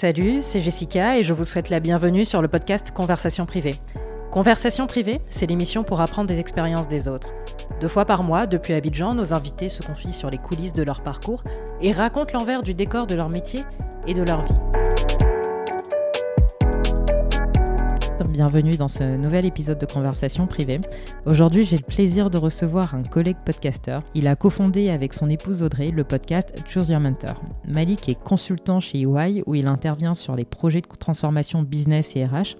Salut, c'est Jessica et je vous souhaite la bienvenue sur le podcast Conversation privée. Conversation privée, c'est l'émission pour apprendre des expériences des autres. 2 fois par mois, depuis Abidjan, nos invités se confient sur les coulisses de leur parcours et racontent l'envers du décor de leur métier et de leur vie. Bienvenue dans ce nouvel épisode de Conversation privée. Aujourd'hui, j'ai le plaisir de recevoir un collègue podcasteur. Il a cofondé avec son épouse Audrey le podcast Choose Your Mentor. Malik est consultant chez EY où il intervient sur les projets de transformation business et RH.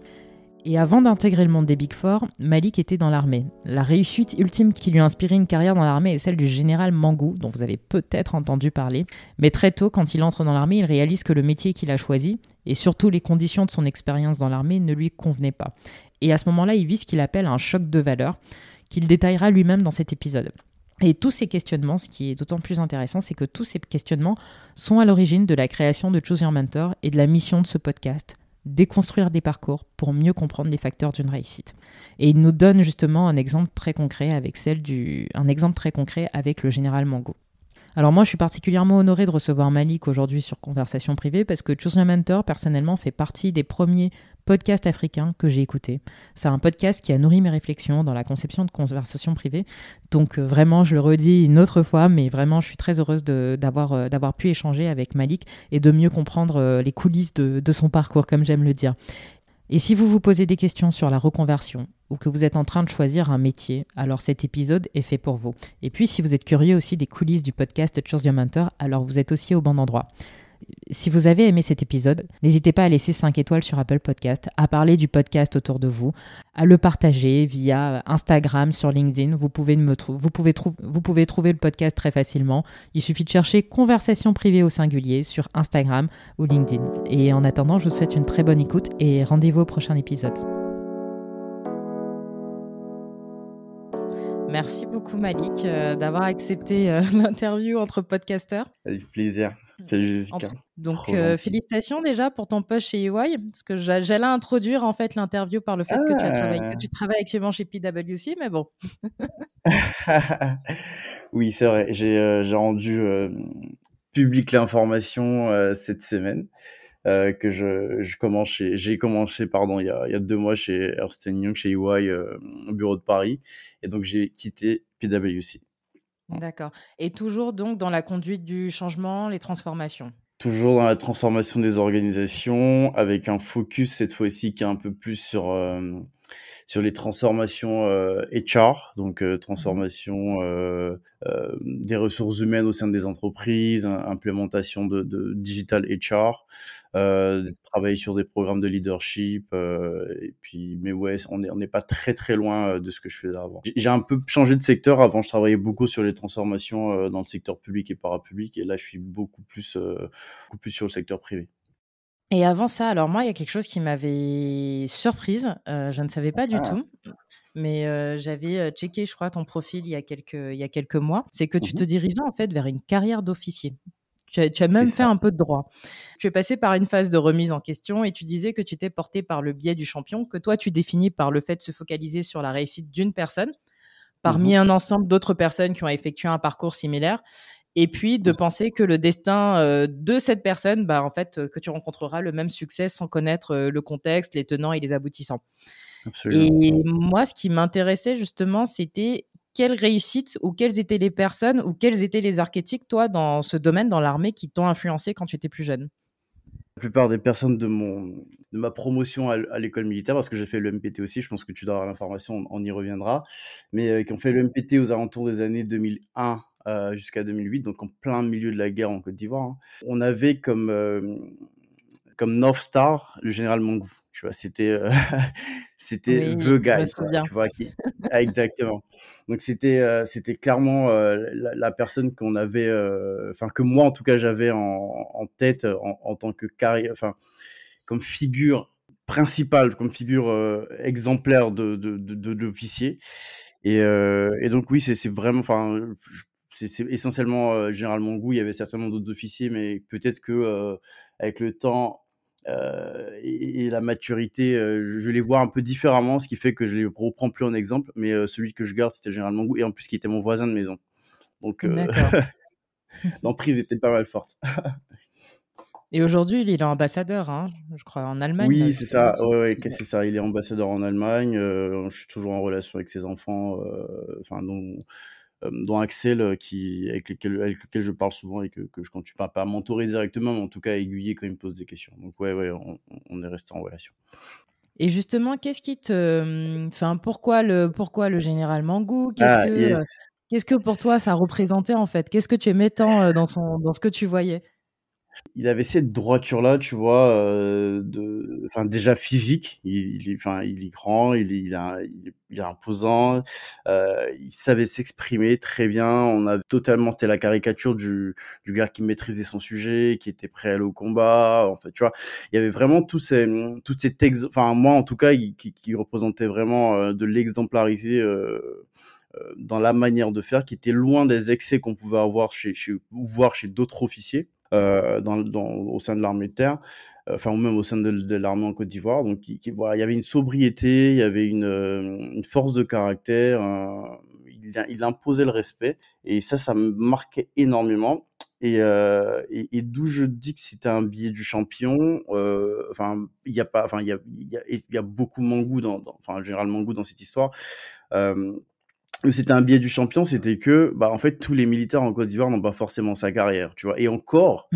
Et avant d'intégrer le monde des Big Four, Malik était dans l'armée. La réussite ultime qui lui a inspiré une carrière dans l'armée est celle du général Mangou, dont vous avez peut-être entendu parler. Mais très tôt, quand il entre dans l'armée, il réalise que le métier qu'il a choisi, et surtout les conditions de son expérience dans l'armée, ne lui convenaient pas. Et à ce moment-là, il vit ce qu'il appelle un choc de valeurs, qu'il détaillera lui-même dans cet épisode. Et tous ces questionnements, ce qui est d'autant plus intéressant, c'est que tous ces questionnements sont à l'origine de la création de Choose Your Mentor et de la mission de ce podcast. Déconstruire des parcours pour mieux comprendre les facteurs d'une réussite. Et il nous donne justement un exemple très concret avec le général Mangou. Alors moi, je suis particulièrement honorée de recevoir Malik aujourd'hui sur Conversation privée parce que Choose Your Mentor, personnellement, fait partie des premiers podcasts africains que j'ai écoutés. C'est un podcast qui a nourri mes réflexions dans la conception de Conversation privée. Donc vraiment, je le redis une autre fois, mais vraiment, je suis très heureuse d'avoir pu échanger avec Malik et de mieux comprendre les coulisses de son parcours, comme j'aime le dire. Et si vous vous posez des questions sur la reconversion ou que vous êtes en train de choisir un métier, alors cet épisode est fait pour vous. Et puis, si vous êtes curieux aussi des coulisses du podcast Choose Your Mentor, alors vous êtes aussi au bon endroit. Si vous avez aimé cet épisode, n'hésitez pas à laisser 5 étoiles sur Apple Podcast, à parler du podcast autour de vous, à le partager via Instagram, sur LinkedIn. Vous pouvez trouver le podcast très facilement. Il suffit de chercher Conversation privée au singulier sur Instagram ou LinkedIn. Et en attendant, je vous souhaite une très bonne écoute et rendez-vous au prochain épisode. Merci beaucoup Malik d'avoir accepté l'interview entre podcasteurs. Avec plaisir. Salut Jessica. Donc félicitations déjà pour ton poste chez EY, parce que j'allais introduire en fait l'interview par le fait que tu travailles actuellement chez PwC, mais bon. Oui, c'est vrai. J'ai rendu public l'information cette semaine que j'ai commencé il y a 2 mois chez Ernst & Young, chez EY au bureau de Paris, et donc j'ai quitté PwC. D'accord. Et toujours donc dans la conduite du changement, les transformations. Toujours dans la transformation des organisations, avec un focus cette fois-ci qui est un peu plus sur les transformations HR, donc transformation des ressources humaines au sein des entreprises, implémentation de digital HR, travailler sur des programmes de leadership, et puis mais ouais, on n'est pas très très loin de ce que je faisais avant. J'ai un peu changé de secteur. Avant, je travaillais beaucoup sur les transformations dans le secteur public et parapublic, et là, je suis beaucoup plus sur le secteur privé. Et avant ça, alors moi, il y a quelque chose qui m'avait surprise. Je ne savais pas du tout, mais j'avais checké, je crois, ton profil il y a quelques mois. C'est que tu te dirigeais en fait vers une carrière d'officier. Tu as même fait un peu de droit. Tu es passé par une phase de remise en question et tu disais que tu t'es porté par le biais du champion, que toi, tu définis par le fait de se focaliser sur la réussite d'une personne, parmi un ensemble d'autres personnes qui ont effectué un parcours similaire. Et puis, de penser que le destin de cette personne, bah, en fait, que tu rencontreras le même succès sans connaître le contexte, les tenants et les aboutissants. Absolument. Et moi, ce qui m'intéressait justement, c'était quelles réussites ou quelles étaient les personnes ou quels étaient les archétypes, toi, dans ce domaine, dans l'armée, qui t'ont influencé quand tu étais plus jeune. La plupart des personnes de ma promotion à l'école militaire, parce que j'ai fait le MPT aussi, je pense que tu dois avoir l'information, on y reviendra, mais qui ont fait le MPT aux alentours des années 2001, jusqu'à 2008, donc en plein milieu de la guerre en Côte d'Ivoire, hein. On avait comme North Star le général Mangou, tu vois, c'était the guy, tu vois, qui... Exactement. Donc c'était clairement la personne qu'on avait, enfin que moi en tout cas j'avais en tête en tant que carrière, enfin comme figure principale, comme figure exemplaire de l'officier. Et donc oui, c'est vraiment, enfin c'est essentiellement général Mangou. Il y avait certainement d'autres officiers, mais peut-être que avec le temps et la maturité, je les vois un peu différemment, ce qui fait que je les reprends plus en exemple. Mais celui que je garde, c'était général Mangou, et en plus qui était mon voisin de maison. Donc l'emprise était pas mal forte. Et aujourd'hui, il est ambassadeur, hein, je crois, en Allemagne. Oui, c'est ça. C'est ça. Il est ambassadeur en Allemagne. Je suis toujours en relation avec ses enfants, dont Axel, avec lequel je parle souvent et que je continue pas à mentorer directement, mais en tout cas à aiguiller quand il me pose des questions. Donc on est resté en relation. Et justement, pourquoi le général Mangou ? Qu'est-ce que pour toi ça représentait en fait ? Qu'est-ce que tu aimais tant dans ce que tu voyais ? Il avait cette droiture-là, tu vois, déjà physique. Il est grand, il est imposant. Il savait s'exprimer très bien. On a totalement, c'était la caricature du gars qui maîtrisait son sujet, qui était prêt à aller au combat. En fait, tu vois, il y avait vraiment toutes ces textes. Enfin, moi, en tout cas, qui représentait vraiment de l'exemplarité. Dans la manière de faire, qui était loin des excès qu'on pouvait avoir chez d'autres officiers au sein de l'armée de terre, ou même au sein de l'armée en Côte d'Ivoire. Donc, il y avait une sobriété, il y avait une force de caractère, il imposait le respect, et ça me marquait énormément. Et d'où je dis que c'était un billet du champion. Il y a beaucoup Mangou le général Mangou dans cette histoire. C'était un biais du champion, c'était que, en fait, tous les militaires en Côte d'Ivoire n'ont pas forcément sa carrière, tu vois. Et encore,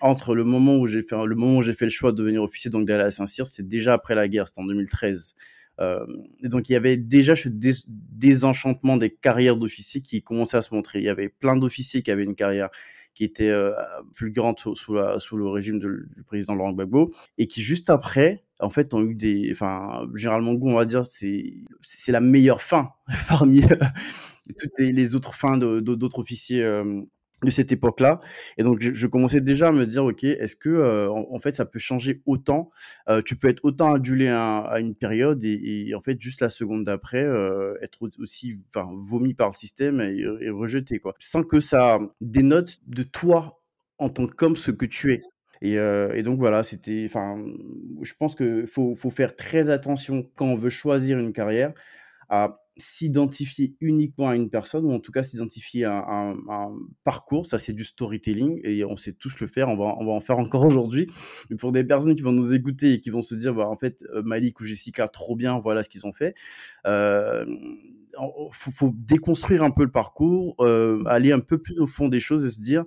entre le moment où j'ai fait le choix de devenir officier, donc d'aller à Saint-Cyr, c'est déjà après la guerre, c'était en 2013. Et donc, il y avait déjà ce désenchantement des carrières d'officiers qui commençaient à se montrer. Il y avait plein d'officiers qui avaient une carrière qui était fulgurante sous le régime du président Laurent Gbagbo, et qui, juste après, en fait, ont eu général Mangou, on va dire, c'est la meilleure fin parmi toutes les autres fins d'autres officiers de cette époque-là. Et donc, je commençais déjà à me dire, OK, est-ce que, en fait, ça peut changer autant ? Tu peux être autant adulé à une période et, en fait, juste la seconde d'après, être aussi vomi par le système et rejeté, quoi. Sans que ça dénote de toi en tant qu'homme ce que tu es. Et donc voilà, je pense que faut faire très attention quand on veut choisir une carrière à s'identifier uniquement à une personne, ou en tout cas s'identifier à un parcours. Ça, c'est du storytelling, et on sait tous le faire, on va en faire encore aujourd'hui. Mais pour des personnes qui vont nous écouter et qui vont se dire en fait Malik ou Jessica, trop bien, voilà ce qu'ils ont fait, faut déconstruire un peu le parcours, aller un peu plus au fond des choses et se dire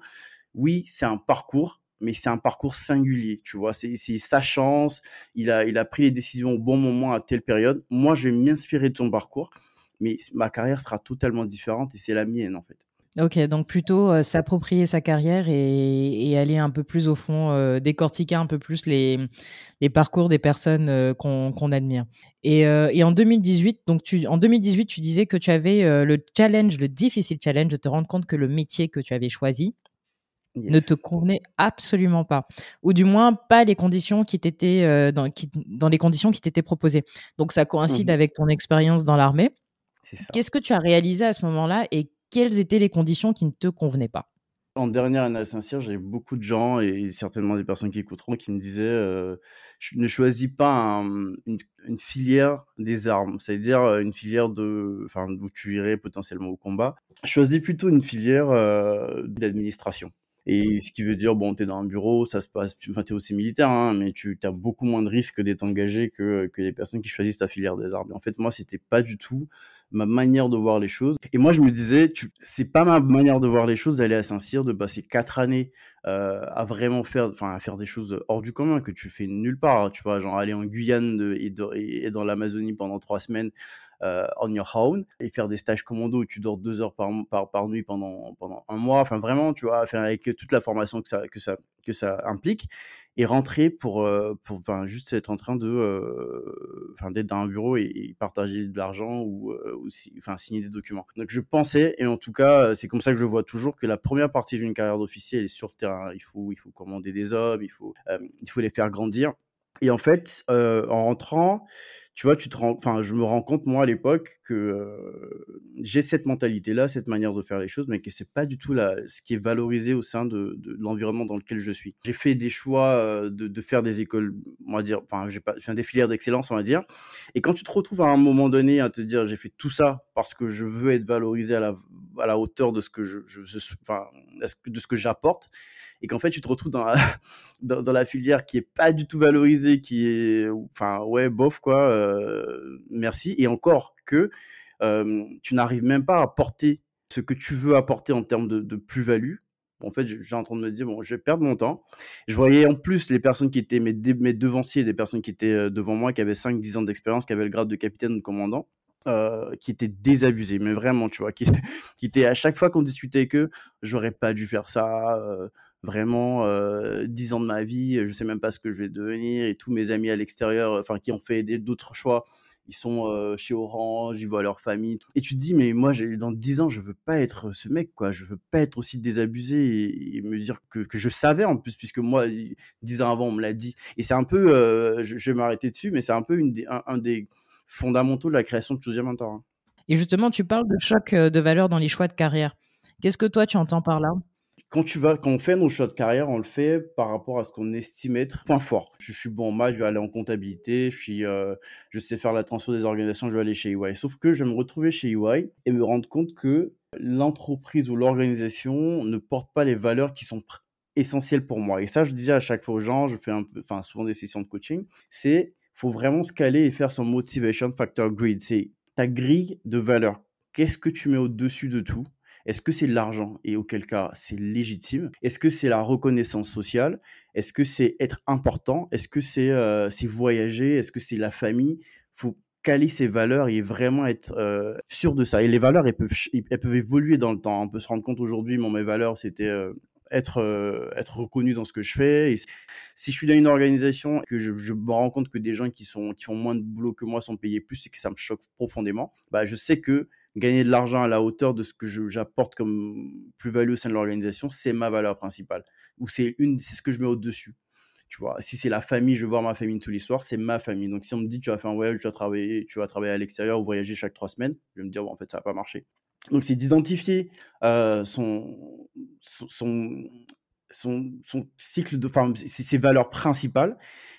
oui, c'est un parcours, mais c'est un parcours singulier, tu vois. C'est sa chance, il a pris les décisions au bon moment à telle période. Moi, je vais m'inspirer de son parcours, mais ma carrière sera totalement différente, et c'est la mienne, en fait. Ok, donc plutôt s'approprier sa carrière et aller un peu plus au fond, décortiquer un peu plus les parcours des personnes qu'on admire. Et en 2018, tu disais que tu avais le difficile challenge de te rendre compte que le métier que tu avais choisi, yes, ne te convenait absolument pas, ou du moins pas les conditions qui t'étaient dans les conditions qui t'étaient proposées. Donc ça coïncide avec ton expérience dans l'armée. C'est ça. Qu'est-ce que tu as réalisé à ce moment-là, et quelles étaient les conditions qui ne te convenaient pas ? En dernière année à Saint-Cyr, j'avais beaucoup de gens, et certainement des personnes qui écouteront, qui me disaient ne choisis pas une filière des armes, c'est-à-dire une filière où tu irais potentiellement au combat. Choisis plutôt une filière d'administration. Et ce qui veut dire, t'es dans un bureau, ça se passe, t'es aussi militaire, hein, mais tu as beaucoup moins de risques d'être engagé que les personnes qui choisissent ta filière des armes. En fait, moi, c'était pas du tout ma manière de voir les choses. Et moi, je me disais, c'est pas ma manière de voir les choses d'aller à Saint-Cyr, de passer 4 années à vraiment faire des choses hors du commun que tu fais nulle part, tu vois, genre aller en Guyane et dans l'Amazonie pendant 3 semaines on your own, et faire des stages commando où tu dors 2 heures par nuit pendant 1 mois, vraiment, tu vois, avec toute la formation que ça implique, et rentrer pour juste être en train d'être dans un bureau et partager de l'argent ou signer des documents. Donc je pensais, et en tout cas c'est comme ça que je vois toujours, que la première partie d'une carrière d'officier, elle est sur le terrain. Il faut commander des hommes, il faut les faire grandir. Et en fait, en rentrant, tu vois, je me rends compte, moi, à l'époque, que j'ai cette mentalité-là, cette manière de faire les choses, mais que ce n'est pas du tout ce qui est valorisé au sein de l'environnement dans lequel je suis. J'ai fait des choix de faire des écoles, on va dire, des filières d'excellence, on va dire. Et quand tu te retrouves à un moment donné à te dire, j'ai fait tout ça parce que je veux être valorisé à la hauteur de ce que je j'apporte, et qu'en fait, tu te retrouves dans la filière qui n'est pas du tout valorisée, qui est, bof, quoi, merci. Et encore que tu n'arrives même pas à apporter ce que tu veux apporter en termes de plus-value. En fait, j'étais en train de me dire, je vais perdre mon temps. Je voyais en plus les personnes qui étaient mes devanciers, des personnes qui étaient devant moi, qui avaient 5-10 ans d'expérience, qui avaient le grade de capitaine ou de commandant. Qui étaient désabusés, mais vraiment, tu vois, qui étaient à chaque fois qu'on discutait avec eux, j'aurais pas dû faire ça, vraiment, 10 ans de ma vie, je sais même pas ce que je vais devenir, et tous mes amis à l'extérieur, qui ont fait d'autres choix, ils sont chez Orange, ils voient leur famille, tout. Et tu te dis, mais moi, dans 10 ans, je veux pas être ce mec, quoi, je veux pas être aussi désabusé et me dire que je savais en plus, puisque moi, 10 ans avant, on me l'a dit. Et c'est un peu, je vais m'arrêter dessus, mais c'est un peu un des fondamentaux de la création de Choose Your Mentor. Et justement, tu parles de choc de valeur dans les choix de carrière. Qu'est-ce que toi, tu entends par là ? Quand on fait nos choix de carrière, on le fait par rapport à ce qu'on estime être point fort. Je suis bon en maths, je vais aller en comptabilité, je sais faire la transfo des organisations, je vais aller chez EY. Sauf que je vais me retrouver chez EY et me rendre compte que l'entreprise ou l'organisation ne porte pas les valeurs qui sont essentielles pour moi. Et ça, je disais à chaque fois aux gens, je fais souvent des sessions de coaching, c'est... faut vraiment se caler et faire son motivation factor grid. C'est ta grille de valeur. Qu'est-ce que tu mets au-dessus de tout ? Est-ce que c'est l'argent ? Et auquel cas, c'est légitime. Est-ce que c'est la reconnaissance sociale ? Est-ce que c'est être important ? Est-ce que c'est voyager ? Est-ce que c'est la famille ? Faut caler ses valeurs et vraiment être sûr de ça. Et les valeurs, elles peuvent évoluer dans le temps. On peut se rendre compte aujourd'hui, mes valeurs, c'était... Être reconnu dans ce que je fais. Et si je suis dans une organisation que je me rends compte que des gens qui font moins de boulot que moi sont payés plus et que ça me choque profondément, je sais que gagner de l'argent à la hauteur de ce que j'apporte comme plus-value au sein de l'organisation, c'est ma valeur principale. Ou c'est ce que je mets au-dessus. Tu vois, si c'est la famille, je vais voir ma famille tous les soirs, c'est ma famille. Donc si on me dit tu vas faire un voyage, tu vas travailler à l'extérieur ou voyager chaque 3 semaines, je vais me dire en fait ça va pas marcher. Donc, c'est d'identifier son cycle, ses valeurs principales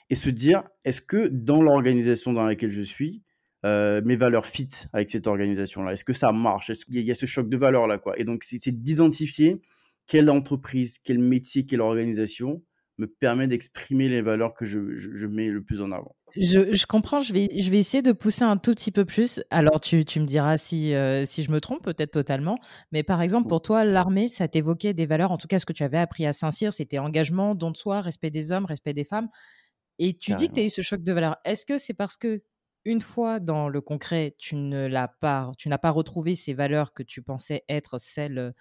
et se dire, est-ce que dans l'organisation dans laquelle je suis, mes valeurs fit avec cette organisation-là ? Est-ce que ça marche ? Est-ce qu'il y a ce choc de valeurs-là, quoi ? Et donc, c'est d'identifier quelle entreprise, quel métier, quelle organisation me permet d'exprimer les valeurs que je mets le plus en avant. Je comprends, je vais essayer de pousser un tout petit peu plus. Alors, tu me diras si je me trompe, peut-être totalement. Mais par exemple, pour toi, l'armée, ça t'évoquait des valeurs. En tout cas, ce que tu avais appris à Saint-Cyr, c'était engagement, don de soi, respect des hommes, respect des femmes. Et tu dis que tu as eu ce choc de valeurs. Est-ce que c'est parce que, une fois dans le concret, tu n'as pas retrouvé ces valeurs que tu pensais être celles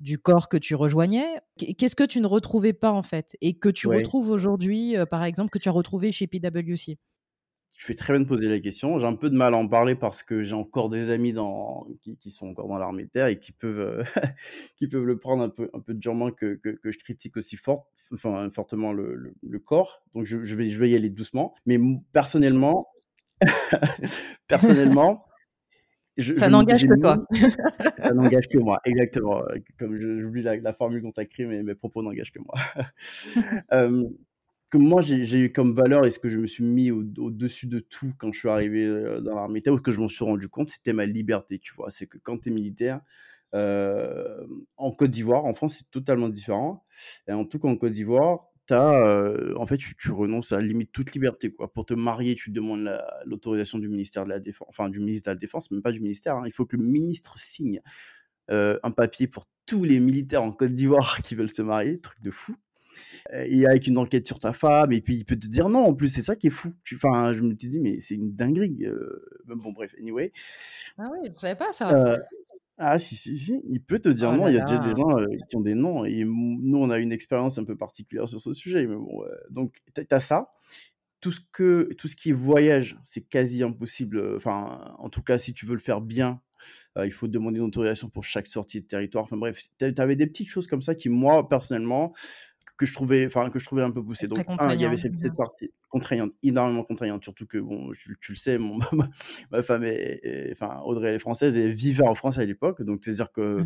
du corps que tu rejoignais, qu'est-ce que tu ne retrouvais pas en fait et que tu retrouves aujourd'hui, par exemple, que tu as retrouvé chez PwC ? Tu fais très bien de poser la question. J'ai un peu de mal à en parler parce que j'ai encore des amis qui sont encore dans l'armée de terre et qui peuvent, qui peuvent le prendre un peu durement que je critique aussi fortement le corps. Donc, je vais y aller doucement. Mais personnellement, ça n'engage que moi, exactement. Comme j'oublie la formule consacrée, mais mes propos n'engagent que moi. Comme moi, j'ai eu comme valeur, et ce que je me suis mis au-dessus de tout quand je suis arrivé dans l'armée, ou que je m'en suis rendu compte, c'était ma liberté, tu vois. C'est que quand tu es militaire, en Côte d'Ivoire, en France, c'est totalement différent. Et en tout cas, en Côte d'Ivoire, en fait, tu renonces à limite toute liberté, quoi. Pour te marier, tu demandes l'autorisation du ministère de la Défense, du ministre de la Défense, même pas du ministère, hein. Il faut que le ministre signe un papier pour tous les militaires en Côte d'Ivoire qui veulent se marier, truc de fou. Et avec une enquête sur ta femme, et puis il peut te dire non, en plus, c'est ça qui est fou. Je me suis dit, mais c'est une dinguerie. Bon, bref, anyway. Ah oui, je ne savais pas ça. Ah, si, il peut te dire non. Il y a déjà des gens qui ont des noms. Et nous, on a une expérience un peu particulière sur ce sujet. Mais bon, donc, tu as ça. Tout ce qui est voyage, c'est quasi impossible. Enfin, en tout cas, si tu veux le faire bien, il faut demander une autorisation pour chaque sortie de territoire. Enfin, bref, tu avais des petites choses comme ça qui, moi, personnellement, que je trouvais un peu poussées. Donc, il y avait cette partie. contraignante, énormément contraignante, surtout que, bon, tu le sais, ma femme enfin, Audrey, elle est française et vivait en France à l'époque, donc c'est-à-dire que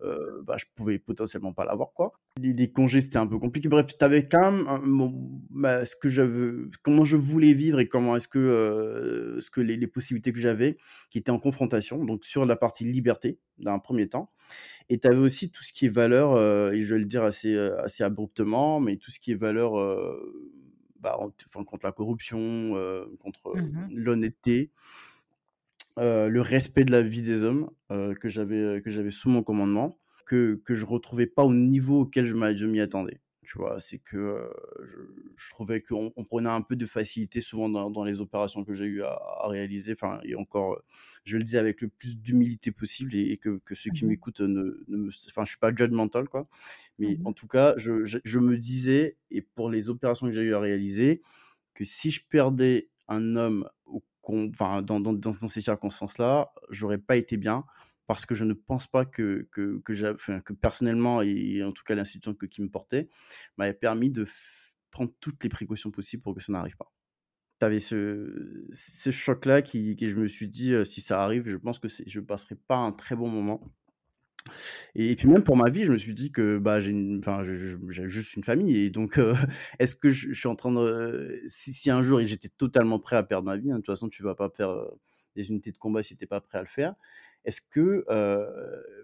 je pouvais potentiellement pas l'avoir, quoi. Les congés, c'était un peu compliqué. Bref, t'avais quand même ce que j'avais, comment je voulais vivre et comment est-ce que, les possibilités que j'avais qui étaient en confrontation, donc sur la partie liberté, dans un premier temps. Et t'avais aussi tout ce qui est valeur, et je vais le dire assez abruptement, mais tout ce qui est valeur... contre la corruption, contre l'honnêteté, le respect de la vie des hommes que j'avais sous mon commandement, que je ne retrouvais pas au niveau auquel je m'y attendais. Tu vois, c'est que je trouvais qu'on prenait un peu de facilité souvent dans les opérations que j'ai eu à réaliser. Enfin, et encore, je le dis avec le plus d'humilité possible et que ceux qui m'écoutent ne enfin, je suis pas judgmental, quoi. Mais en tout cas, je me disais, et pour les opérations que j'ai eu à réaliser, que si je perdais un homme dans ces circonstances-là, j'aurais pas été bien. Parce que je ne pense pas que personnellement, et en tout cas l'institution qui me portait, m'avait permis de prendre toutes les précautions possibles pour que ça n'arrive pas. Tu avais ce choc-là qui, je me suis dit, si ça arrive, je pense que je ne passerai pas un très bon moment. Et puis même pour ma vie, je me suis dit que j'ai juste une famille. Et donc, est-ce que je suis en train de... Si un jour, et j'étais totalement prêt à perdre ma vie, hein, de toute façon, tu ne vas pas faire des unités de combat si tu n'es pas prêt à le faire. Est-ce que,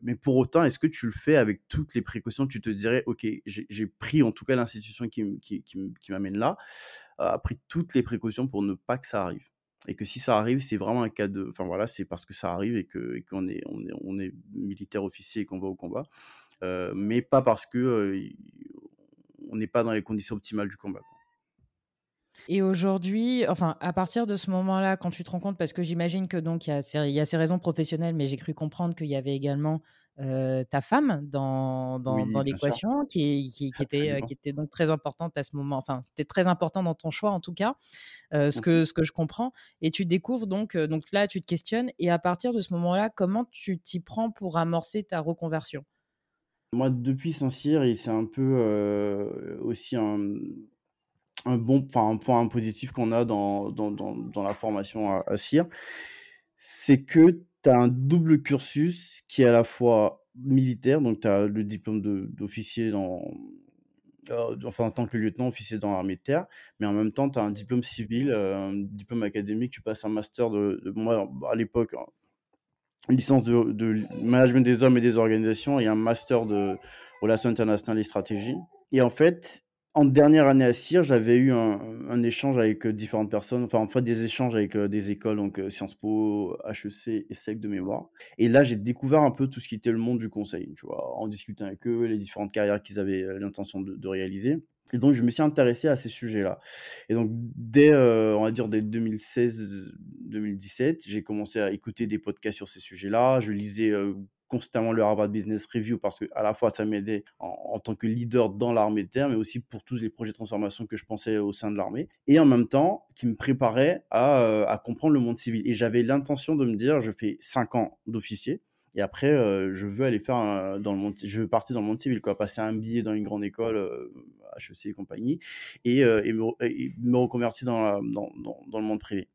mais pour autant, est-ce que tu le fais avec toutes les précautions? Tu te dirais, ok, j'ai pris en tout cas l'institution qui m'amène là, a pris toutes les précautions pour ne pas que ça arrive. Et que si ça arrive, c'est vraiment un cas de, enfin voilà, c'est parce que ça arrive et qu'on est militaire officier et qu'on va au combat, mais pas parce que on n'est pas dans les conditions optimales du combat, quoi. Et aujourd'hui, enfin, à partir de ce moment-là, quand tu te rends compte, parce que j'imagine que donc il y a ces raisons professionnelles, mais j'ai cru comprendre qu'il y avait également ta femme dans l'équation, qui était donc très importante à ce moment. Enfin, c'était très important dans ton choix, en tout cas, ce que je comprends. Et tu découvres donc là, tu te questionnes. Et à partir de ce moment-là, comment tu t'y prends pour amorcer ta reconversion? Moi, depuis Saint-Cyr, c'est un peu aussi un point positif qu'on a dans la formation à Cyr, c'est que tu as un double cursus qui est à la fois militaire, donc tu as le diplôme d'officier en tant que lieutenant officier dans l'armée de terre, mais en même temps tu as un diplôme civil, un diplôme académique, tu passes un master moi à l'époque, une licence de management des hommes et des organisations et un master de relations internationales et stratégie. Et en fait, en dernière année à Cyr, j'avais eu un échange avec différentes personnes, des échanges avec des écoles, donc Sciences Po, HEC, ESSEC de mémoire. Et là, j'ai découvert un peu tout ce qui était le monde du conseil, tu vois, en discutant avec eux, les différentes carrières qu'ils avaient l'intention de réaliser. Et donc, je me suis intéressé à ces sujets-là. Et donc, dès 2016-2017, j'ai commencé à écouter des podcasts sur ces sujets-là. Je lisais constamment le Harvard Business Review parce que à la fois ça m'aidait en tant que leader dans l'armée de terre, mais aussi pour tous les projets de transformation que je pensais au sein de l'armée, et en même temps qui me préparait à comprendre le monde civil. Et j'avais l'intention de me dire, je fais 5 ans d'officier et après je veux aller faire je veux partir dans le monde civil, quoi, passer un billet dans une grande école, HEC et compagnie, et me reconvertir dans le monde privé.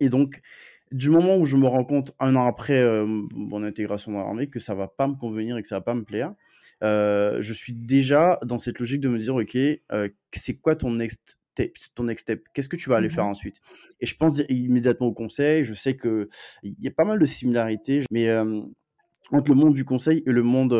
Et donc, du moment où je me rends compte, un an après mon intégration dans l'armée, que ça ne va pas me convenir et que ça ne va pas me plaire, je suis déjà dans cette logique de me dire, ok, c'est quoi ton next step, qu'est-ce que tu vas aller faire ensuite? Et je pense immédiatement au conseil. Je sais qu'il y a pas mal de similarités, mais entre le monde du conseil et le monde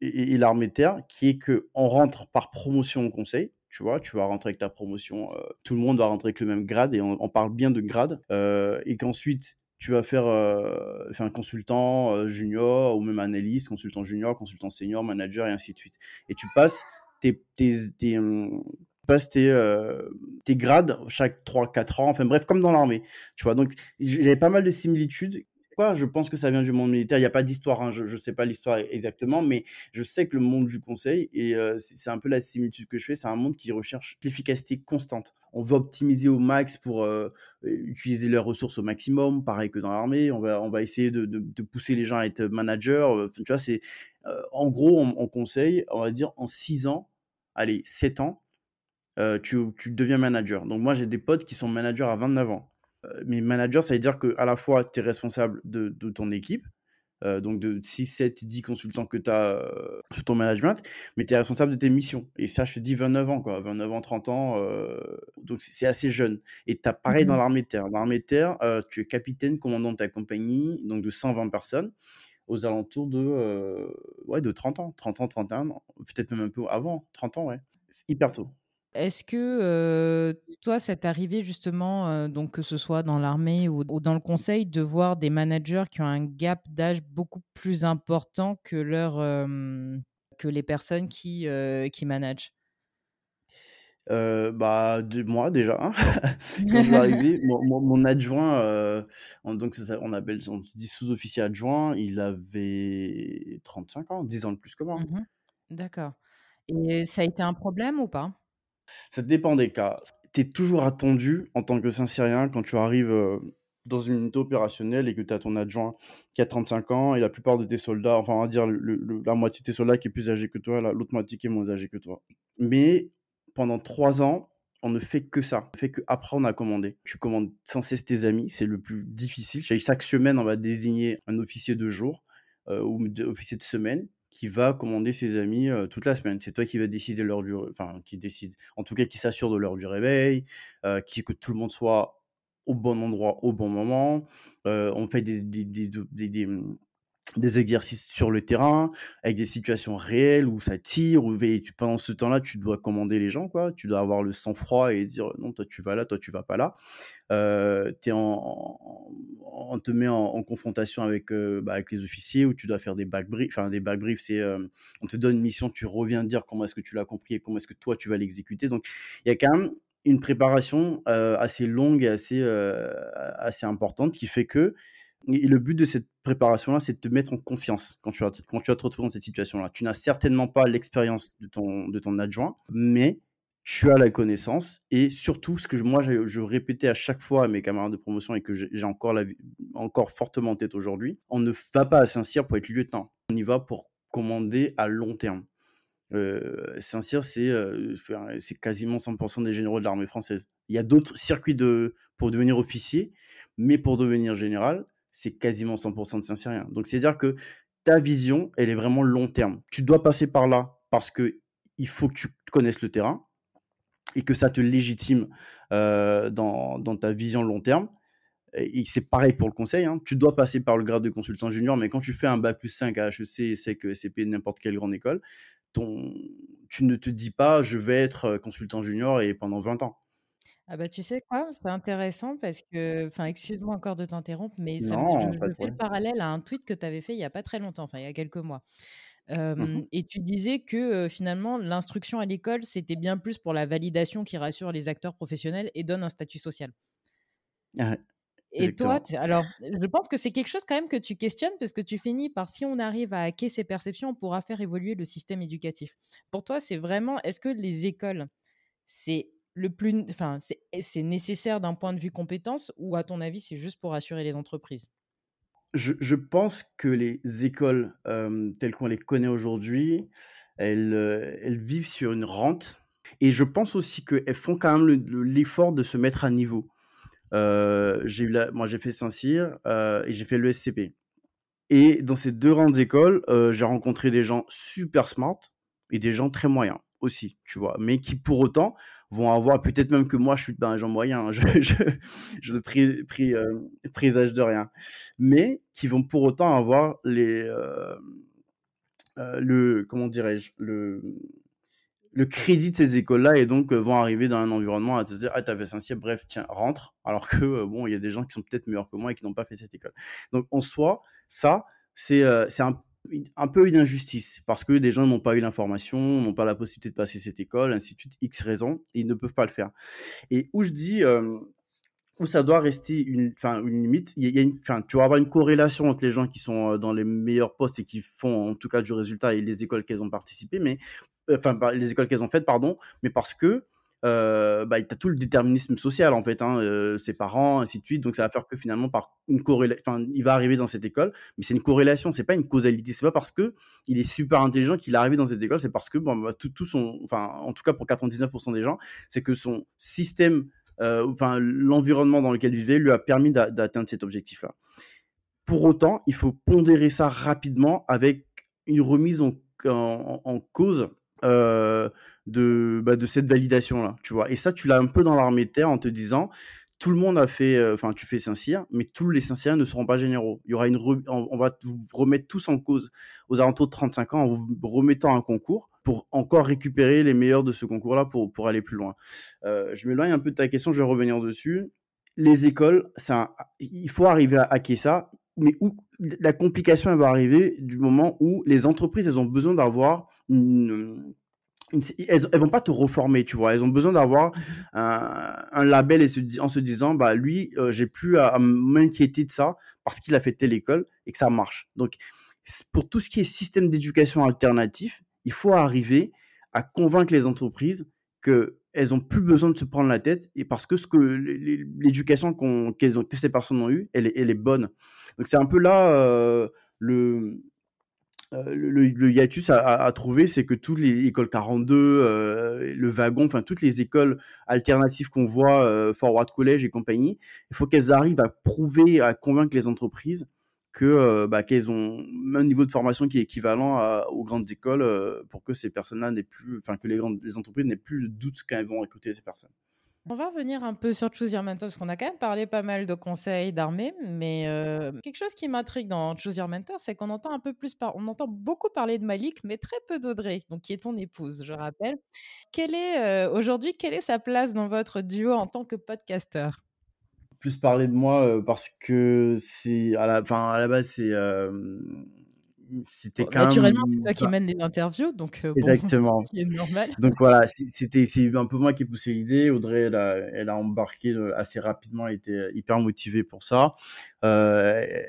et l'armée de terre, qui est qu'on rentre par promotion au conseil. Tu vois, tu vas rentrer avec ta promotion, tout le monde va rentrer avec le même grade, et on parle bien de grade, et qu'ensuite tu vas faire un consultant junior, ou même analyste, consultant junior, consultant senior, manager, et ainsi de suite. Et tu passes tes grades chaque 3-4 ans, enfin bref, comme dans l'armée. Tu vois, donc j'avais pas mal de similitudes. Je pense que ça vient du monde militaire. Il n'y a pas d'histoire, hein. Je ne sais pas l'histoire exactement, mais je sais que le monde du conseil, et c'est un peu la similitude que je fais, c'est un monde qui recherche l'efficacité constante. On veut optimiser au max pour utiliser leurs ressources au maximum, pareil que dans l'armée. On va essayer de pousser les gens à être managers. Tu vois, c'est, en gros, en conseil, on va dire en 6 ans, allez, 7 ans, tu deviens manager. Donc moi, j'ai des potes qui sont managers à 29 ans. Mais manager, ça veut dire qu'à la fois, tu es responsable de ton équipe, donc de 6, 7, 10 consultants que tu as sous ton management, mais tu es responsable de tes missions. Et ça, je te dis 29 ans, quoi, 29 ans, 30 ans, donc c'est assez jeune. Et tu as pareil dans l'armée de terre. L'armée de terre, tu es capitaine, commandant de ta compagnie, donc de 120 personnes, aux alentours de 30 ans, 31 ans, peut-être même un peu avant, 30 ans, ouais. C'est hyper tôt. Est-ce que toi, ça t'est arrivé justement, donc que ce soit dans l'armée ou dans le conseil, de voir des managers qui ont un gap d'âge beaucoup plus important que que les personnes qui managent? Moi déjà, hein. Quand je vais arriver, mon adjoint, donc on appelle, on dit sous-officier adjoint, il avait 35 ans, 10 ans de plus que moi. Mm-hmm. D'accord. Et ça a été un problème ou pas? Ça dépend des cas. Tu es toujours attendu en tant que Saint-Cyrien quand tu arrives dans une unité opérationnelle et que tu as ton adjoint qui a 35 ans et la plupart de tes soldats, enfin on va dire la moitié de tes soldats qui est plus âgé que toi, l'autre moitié qui est moins âgé que toi. Mais pendant 3 ans, on ne fait que ça. On ne fait qu'apprendre à commander. Tu commandes sans cesse tes amis, c'est le plus difficile. Chaque semaine, on va désigner un officier de jour ou un officier de semaine qui va commander ses amis toute la semaine. C'est toi qui va décider l'heure du... Enfin, qui décide, en tout cas, qui s'assure de l'heure du réveil, que tout le monde soit au bon endroit, au bon moment. On fait des exercices sur le terrain, avec des situations réelles où ça tire, où pendant ce temps-là, tu dois commander les gens, quoi. Tu dois avoir le sang-froid et dire non, toi tu vas là, toi tu vas pas là. On te met en confrontation avec les officiers où tu dois faire des back briefs. Enfin, des back briefs, c'est on te donne une mission, tu reviens dire comment est-ce que tu l'as compris et comment est-ce que toi tu vas l'exécuter. Donc, il y a quand même une préparation assez longue et assez importante qui fait que. Et le but de cette préparation-là, c'est de te mettre en confiance quand tu vas te retrouver dans cette situation-là. Tu n'as certainement pas l'expérience de ton adjoint, mais tu as la connaissance. Et surtout, ce que moi, je répétais à chaque fois à mes camarades de promotion et que j'ai encore fortement en tête aujourd'hui, on ne va pas à Saint-Cyr pour être lieutenant. On y va pour commander à long terme. Saint-Cyr, c'est quasiment 100% des généraux de l'armée française. Il y a d'autres circuits pour devenir officier, mais pour devenir général, c'est quasiment 100% de Saint-Cyrien. Donc, c'est-à-dire que ta vision, elle est vraiment long terme. Tu dois passer par là parce qu'il faut que tu connaisses le terrain et que ça te légitime dans ta vision long terme. Et c'est pareil pour le conseil. Hein. Tu dois passer par le grade de consultant junior, mais quand tu fais un bac plus 5 à HEC, ESSEC, ESCP, n'importe quelle grande école, tu ne te dis pas « je vais être consultant junior et pendant 20 ans ». Ah bah tu sais quoi, c'est intéressant parce que, enfin excuse-moi encore de t'interrompre, mais je fais le parallèle à un tweet que tu avais fait il n'y a pas très longtemps, enfin il y a quelques mois. Et tu disais que finalement l'instruction à l'école c'était bien plus pour la validation qui rassure les acteurs professionnels et donne un statut social. Ah, et toi, alors je pense que c'est quelque chose quand même que tu questionnes parce que tu finis par si on arrive à hacker ces perceptions, on pourra faire évoluer le système éducatif. Pour toi c'est vraiment, est-ce que les écoles c'est c'est nécessaire d'un point de vue compétence ou à ton avis, c'est juste pour assurer les entreprises? Je pense que les écoles telles qu'on les connaît aujourd'hui, elles vivent sur une rente et je pense aussi qu'elles font quand même l'effort de se mettre à niveau. Moi, j'ai fait Saint-Cyr et j'ai fait l'ESCP. Et dans ces deux grandes écoles, j'ai rencontré des gens super smart et des gens très moyens aussi, tu vois, mais qui pour autant vont avoir, peut-être même que moi je suis un genre moyen, je ne présage de rien, mais qui vont pour autant avoir le crédit de ces écoles-là et donc vont arriver dans un environnement à te dire « Ah, t'as fait Saint-Cyr, bref, tiens, rentre », alors que bon, il y a des gens qui sont peut-être meilleurs que moi et qui n'ont pas fait cette école. Donc en soi, ça, c'est un peu une injustice parce que des gens n'ont pas eu l'information, n'ont pas la possibilité de passer cette école, ainsi de suite, X raisons, et ils ne peuvent pas le faire. Et où je dis, où ça doit rester une limite, tu vas avoir une corrélation entre les gens qui sont dans les meilleurs postes et qui font en tout cas du résultat et les écoles qu'elles ont faites, mais parce que il a tout le déterminisme social en fait, ses parents, ainsi de suite. Donc ça va faire que finalement par une il va arriver dans cette école, mais c'est une corrélation, c'est pas une causalité. C'est pas parce que il est super intelligent qu'il est arrivé dans cette école, c'est parce que en tout cas pour 99% des gens, c'est que son système, l'environnement dans lequel il vivait lui a permis d'atteindre cet objectif-là. Pour autant, il faut pondérer ça rapidement avec une remise en cause de cette validation-là, tu vois. Et ça, tu l'as un peu dans l'armée de terre en te disant, tout le monde a fait, tu fais Saint-Cyr, mais tous les Saint-Cyriens ne seront pas généraux. Il y aura on va vous remettre tous en cause aux alentours de 35 ans en vous remettant un concours pour encore récupérer les meilleurs de ce concours-là pour aller plus loin. Je m'éloigne un peu de ta question, je vais revenir dessus. Les écoles, il faut arriver à hacker ça, mais la complication elle va arriver du moment où les entreprises, elles ont besoin d'avoir elles ne vont pas te reformer, tu vois. Elles ont besoin d'avoir un label en se disant, lui, j'ai plus à m'inquiéter de ça parce qu'il a fait telle école et que ça marche. Donc, pour tout ce qui est système d'éducation alternatif, il faut arriver à convaincre les entreprises qu'elles n'ont plus besoin de se prendre la tête et parce que l'éducation que ces personnes ont eue, elle est bonne. Donc, c'est un peu là le hiatus à trouver, c'est que toutes les écoles 42, le wagon, toutes les écoles alternatives qu'on voit, Forward College et compagnie, il faut qu'elles arrivent à prouver, à convaincre les entreprises qu'elles ont un niveau de formation qui est équivalent aux grandes écoles pour que ces personnes-là n'aient plus, que les entreprises n'aient plus de doute quand elles vont recruter ces personnes. On va revenir un peu sur Choose Your Mentor, parce qu'on a quand même parlé pas mal de conseils d'armée, mais quelque chose qui m'intrigue dans Choose Your Mentor, c'est qu'on entend on entend beaucoup parler de Malik, mais très peu d'Audrey, donc qui est ton épouse, je rappelle. Quelle est sa place dans votre duo en tant que podcasteur ? Plus parler de moi parce que c'est à la base c'était quand même naturellement c'est toi qui mène les interviews donc exactement ce qui est normal. Donc voilà, c'est un peu moi qui ai poussé l'idée. Audrey elle a embarqué assez rapidement, elle était hyper motivée pour ça.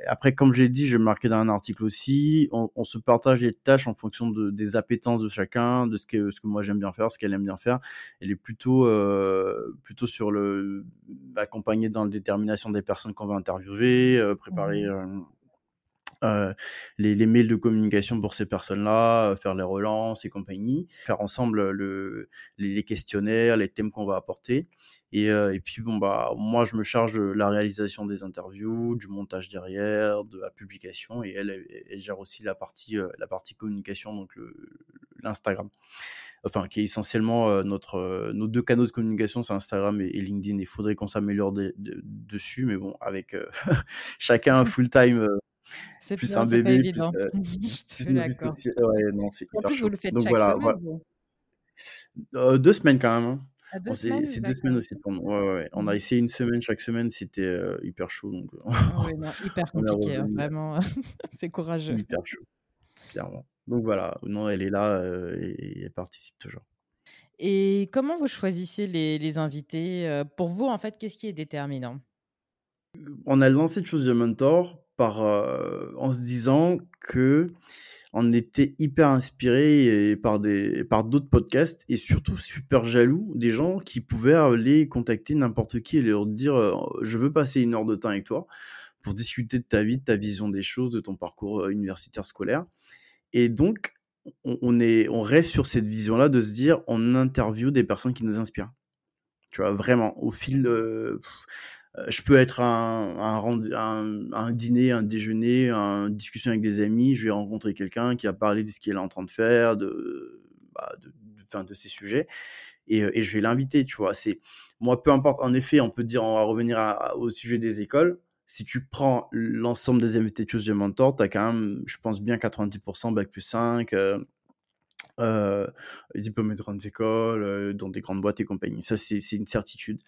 Après, comme j'ai dit, je l'ai marqué dans un article aussi, on se partage les tâches en fonction des appétences de chacun, de ce que moi j'aime bien faire, ce qu'elle aime bien faire. Elle est plutôt sur accompagnée dans la détermination des personnes qu'on va interviewer, préparer les mails de communication pour ces personnes-là, faire les relances et compagnie, faire ensemble les questionnaires, les thèmes qu'on va apporter. Et puis, moi, je me charge de la réalisation des interviews, du montage derrière, de la publication. Et elle gère aussi la partie communication, donc l'Instagram. Qui est essentiellement nos deux canaux de communication, c'est Instagram et LinkedIn. Il faudrait qu'on s'améliore dessus. Mais avec chacun full-time... C'est plus bien, un bébé, c'est évident. Je suis d'accord. Ouais, non, c'est en plus, vous le faites donc, chaque semaine. Voilà. 2 semaines quand même. Ah, c'est 2 semaines aussi pour nous. Ouais. On a essayé une semaine, chaque semaine, c'était hyper chaud. Donc, hyper compliqué, vraiment. C'est courageux. Hyper chaud, clairement. Donc voilà, non, elle est là et elle participe toujours. Et comment vous choisissez les invités ? Pour vous, en fait, qu'est-ce qui est déterminant ? On a lancé Choose Your Mentor en se disant que on était hyper inspiré par d'autres podcasts et surtout super jaloux des gens qui pouvaient aller contacter n'importe qui et leur dire je veux passer 1 heure de temps avec toi pour discuter de ta vie, de ta vision des choses, de ton parcours universitaire scolaire. Et donc on reste sur cette vision là de se dire on interviewe des personnes qui nous inspirent, tu vois, vraiment au fil je peux être un dîner, un déjeuner, une discussion avec des amis. Je vais rencontrer quelqu'un qui a parlé de ce qu'il est en train de faire, de ces sujets. Et je vais l'inviter, tu vois. C'est, moi, peu importe. En effet, on peut dire, on va revenir au sujet des écoles. Si tu prends l'ensemble des invités de Choose Your Mentor, tu as quand même, je pense bien, 90% Bac+5, diplômés de grandes écoles, dans des grandes boîtes et compagnie. Ça, c'est une certitude.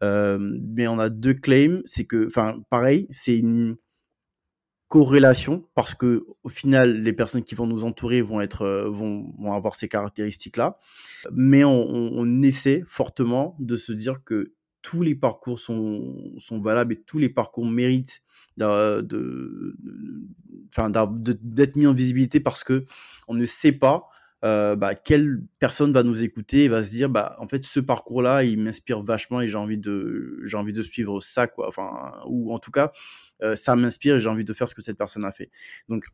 Mais on a 2 claims. C'est que, pareil, c'est une corrélation parce que, au final, les personnes qui vont nous entourer vont avoir ces caractéristiques-là. Mais on essaie fortement de se dire que tous les parcours sont valables et tous les parcours méritent d'être mis en visibilité parce que on ne sait pas quelle personne va nous écouter et va se dire en fait ce parcours-là il m'inspire vachement et j'ai envie de suivre ça quoi, ou en tout cas ça m'inspire et j'ai envie de faire ce que cette personne a fait. Donc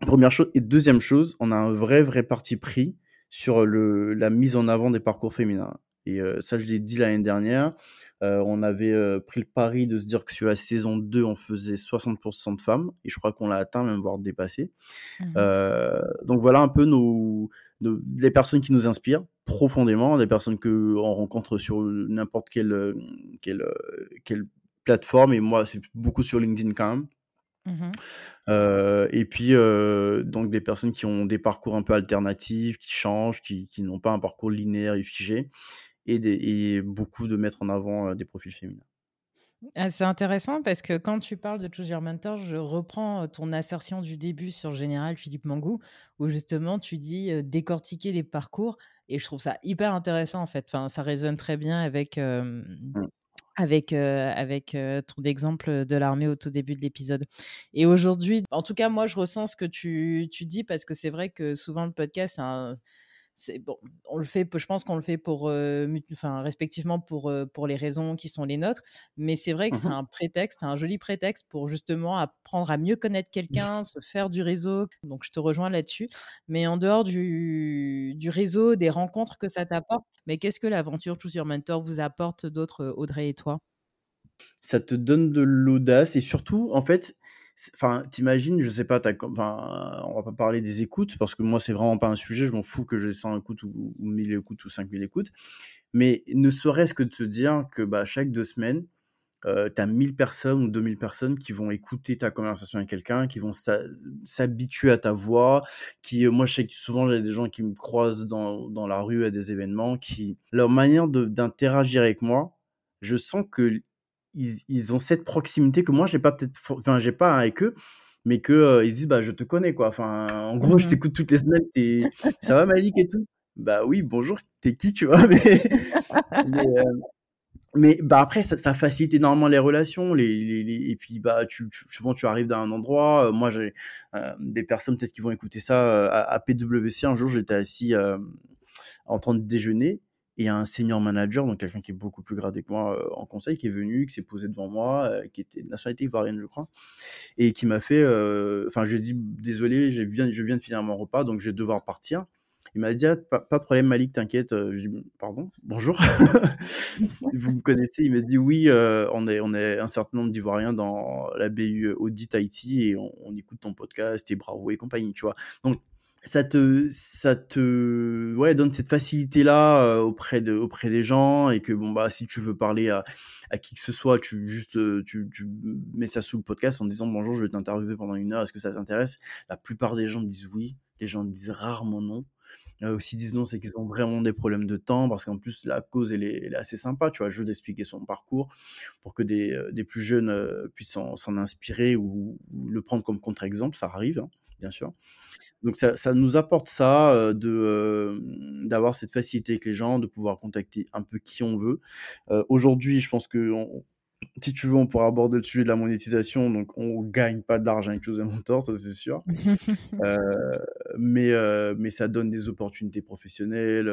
première chose. Et deuxième chose, on a un vrai parti pris sur la mise en avant des parcours féminins. Et ça, je l'ai dit l'année dernière, on avait pris le pari de se dire que sur la saison 2, on faisait 60% de femmes, et je crois qu'on l'a atteint, même voire dépassé. Donc voilà un peu les personnes qui nous inspirent profondément, des personnes qu'on rencontre sur n'importe quelle plateforme, et moi, c'est beaucoup sur LinkedIn quand même. Et puis donc des personnes qui ont des parcours un peu alternatifs, qui changent, qui n'ont pas un parcours linéaire et figé, et beaucoup de mettre en avant des profils féminins. C'est intéressant parce que quand tu parles de Choose Your Mentor, je reprends ton assertion du début sur général Philippe Mangou, où justement tu dis décortiquer les parcours, et je trouve ça hyper intéressant en fait. Enfin, ça résonne très bien avec avec ton exemple de l'armée au tout début de l'épisode. Et aujourd'hui, en tout cas, moi, je ressens ce que tu dis, parce que c'est vrai que souvent, le podcast, on le fait, je pense qu'on le fait pour, respectivement pour les raisons qui sont les nôtres, mais c'est vrai que c'est un prétexte, c'est un joli prétexte pour justement apprendre à mieux connaître quelqu'un, se faire du réseau. Donc je te rejoins là-dessus, mais en dehors du réseau, des rencontres que ça t'apporte, mais qu'est-ce que l'aventure Choose Your Mentor vous apporte d'autre, Audrey et toi? Ça te donne de l'audace, et surtout, en fait, t'imagines, je sais pas, on va pas parler des écoutes, parce que moi, c'est vraiment pas un sujet, je m'en fous que j'ai 100 écoutes ou 1000 écoutes ou 5000 écoutes, mais ne serait-ce que de se dire que chaque 2 semaines, t'as 1000 personnes ou 2000 personnes qui vont écouter ta conversation avec quelqu'un, qui vont s'habituer à ta voix, moi je sais que souvent j'ai des gens qui me croisent dans la rue à des événements, leur manière d'interagir avec moi, je sens que ils ont cette proximité que moi j'ai pas avec eux, mais que ils disent je te connais quoi, en gros je t'écoute toutes les semaines, ça va Malik et tout, oui bonjour, t'es qui tu vois, mais après ça facilite énormément les relations, et puis tu souvent tu arrives dans un endroit, moi j'ai des personnes peut-être qui vont écouter ça à PWC, un jour j'étais assis en train de déjeuner. Et un senior manager, donc quelqu'un qui est beaucoup plus gradé que moi en conseil, qui est venu, qui s'est posé devant moi, qui était de nationalité ivoirienne, je crois, et qui m'a fait... je lui ai dit, désolé, je viens de finir mon repas, donc je vais devoir partir. Il m'a dit, pas de problème Malik, t'inquiète. Je dis, pardon, bonjour. Vous me connaissez? Il m'a dit, oui, on est un certain nombre d'Ivoiriens dans la BU Audit Haïti, et on écoute ton podcast, et bravo et compagnie, tu vois. Donc, ça te donne cette facilité là auprès des gens, et que si tu veux parler à qui que ce soit, tu mets ça sous le podcast en disant bonjour, je vais t'interviewer pendant 1 heure, est-ce que ça t'intéresse? La plupart des gens disent oui, les gens disent rarement non. S'ils disent non, c'est qu'ils ont vraiment des problèmes de temps, parce qu'en plus la cause elle est assez sympa, tu vois, juste d'expliquer son parcours pour que des plus jeunes puissent s'en inspirer ou le prendre comme contre-exemple, ça arrive hein, bien sûr. Donc ça nous apporte ça, d'avoir cette facilité avec les gens, de pouvoir contacter un peu qui on veut. Aujourd'hui, je pense que si tu veux, on pourra aborder le sujet de la monétisation. Donc on gagne pas d'argent avec Choose Your Mentor, ça c'est sûr. Mais ça donne des opportunités professionnelles,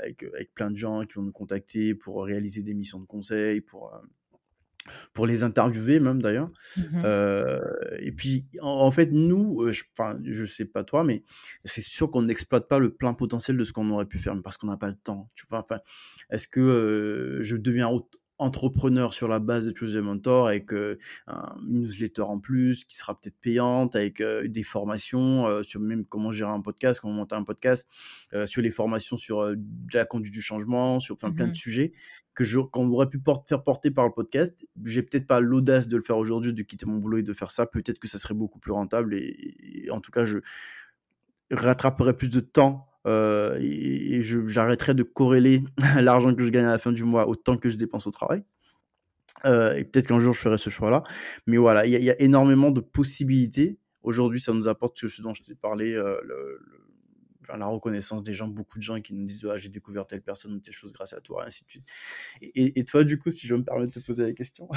avec plein de gens qui vont nous contacter pour réaliser des missions de conseil, pour les interviewer même d'ailleurs. Et puis en fait nous, je sais pas toi, mais c'est sûr qu'on n'exploite pas le plein potentiel de ce qu'on aurait pu faire, mais parce qu'on n'a pas le temps, tu vois. Est-ce que je deviens entrepreneur sur la base de Choose Your Mentor, avec une newsletter en plus qui sera peut-être payante, avec des formations sur même comment gérer un podcast, comment monter un podcast, sur les formations sur la conduite du changement, sur plein de sujets qu'on aurait pu faire porter par le podcast. J'ai peut-être pas l'audace de le faire aujourd'hui, de quitter mon boulot et de faire ça. Peut-être que ça serait beaucoup plus rentable, et en tout cas je rattraperais plus de temps, et j'arrêterais de corréler l'argent que je gagne à la fin du mois au temps que je dépense au travail, et peut-être qu'un jour je ferai ce choix-là, mais voilà, il y a énormément de possibilités. Aujourd'hui ça nous apporte ce dont je t'ai parlé, la reconnaissance des gens, beaucoup de gens qui nous disent j'ai découvert telle personne ou telle chose grâce à toi, et ainsi de suite. Et toi, du coup, si je me permets de te poser la question.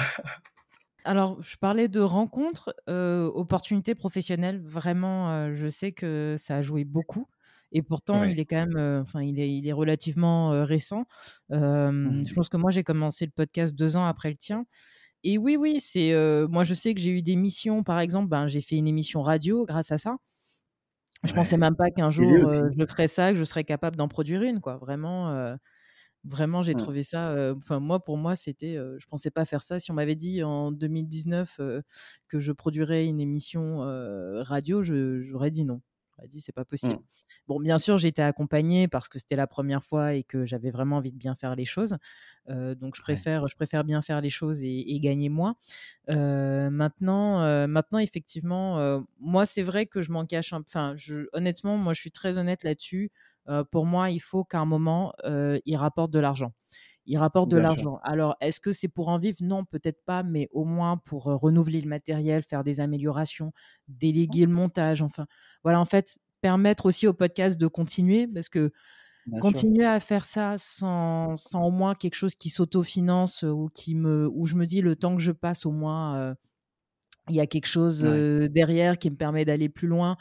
Alors, je parlais de rencontres, opportunités professionnelles. Vraiment, je sais que ça a joué beaucoup. Et pourtant, il est quand même, il est relativement récent. Je pense que moi, j'ai commencé le podcast 2 ans après le tien. Et oui, c'est moi, je sais que j'ai eu des missions. Par exemple, j'ai fait une émission radio grâce à ça. Je pensais même pas qu'un jour je ferais ça, que je serais capable d'en produire une, quoi. Vraiment, j'ai trouvé ça. Pour moi, c'était. Je pensais pas faire ça. Si on m'avait dit en 2019 que je produirais une émission radio, j'aurais dit non. J'aurais dit c'est pas possible. Bon, bien sûr, j'étais accompagnée parce que c'était la première fois et que j'avais vraiment envie de bien faire les choses. Donc, je préfère bien faire les choses et gagner moins. Maintenant, effectivement, moi, c'est vrai que je m'en cache. Honnêtement, moi, je suis très honnête là-dessus. Pour moi, il faut qu'à un moment, il rapporte de l'argent. Alors, est-ce que c'est pour en vivre ? Non, peut-être pas, mais au moins pour renouveler le matériel, faire des améliorations, déléguer le montage. Enfin, voilà, en fait, permettre aussi au podcast de continuer parce que continuer à faire ça sans au moins quelque chose qui s'autofinance ou où je me dis le temps que je passe, au moins, il y a quelque chose derrière qui me permet d'aller plus loin.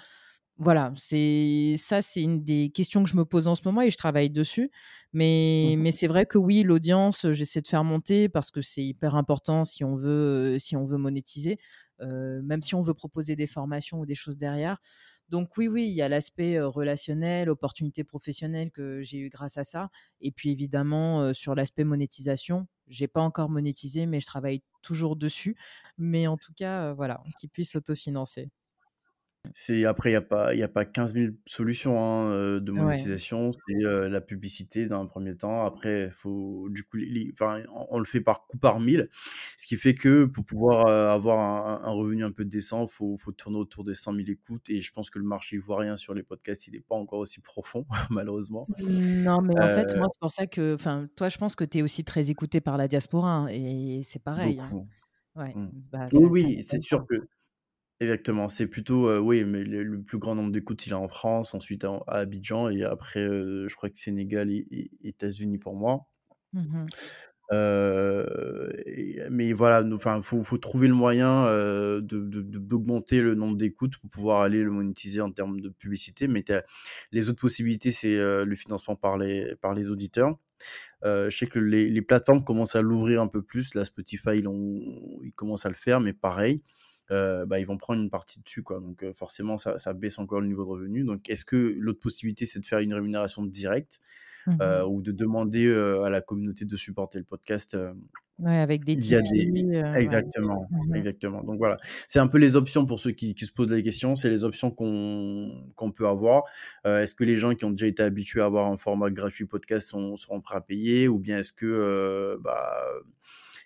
Voilà, c'est une des questions que je me pose en ce moment et je travaille dessus. Mais c'est vrai que oui, l'audience, j'essaie de faire monter parce que c'est hyper important si on veut monétiser, même si on veut proposer des formations ou des choses derrière. Donc oui, il y a l'aspect relationnel, opportunité professionnelle que j'ai eu grâce à ça. Et puis évidemment, sur l'aspect monétisation, j'ai pas encore monétisé, mais je travaille toujours dessus. Mais en tout cas, voilà, qu'ils puissent s'autofinancer. Après, il n'y a pas 15 000 solutions de monétisation. C'est la publicité dans un premier temps. Après, on le fait par coup par mille. Ce qui fait que pour pouvoir avoir un revenu un peu décent, il faut tourner autour des 100 000 écoutes. Et je pense que le marché ivoirien sur les podcasts, il n'est pas encore aussi profond, malheureusement. Non, mais en fait, moi, c'est pour ça que toi, je pense que tu es aussi très écouté par la diaspora. Hein, et c'est pareil. Hein. Ouais. C'est sûr que... Exactement, c'est plutôt, mais le plus grand nombre d'écoutes, il est en France, ensuite à Abidjan, et après, je crois que Sénégal et États-Unis pour moi. Mm-hmm. Mais voilà, faut trouver le moyen d'augmenter le nombre d'écoutes pour pouvoir aller le monétiser en termes de publicité. Mais les autres possibilités, c'est le financement par les auditeurs. Je sais que les plateformes commencent à l'ouvrir un peu plus. Là, Spotify, ils commencent à le faire, mais pareil. Ils vont prendre une partie dessus, quoi. Donc forcément ça baisse encore le niveau de revenu. Donc est-ce que l'autre possibilité, c'est de faire une rémunération directe ou de demander à la communauté de supporter le podcast avec des tips exactement. Donc voilà, c'est un peu les options pour ceux qui se posent la question. C'est les options qu'on peut avoir. Est-ce que les gens qui ont déjà été habitués à avoir un format gratuit podcast seront prêts à payer, ou bien est-ce que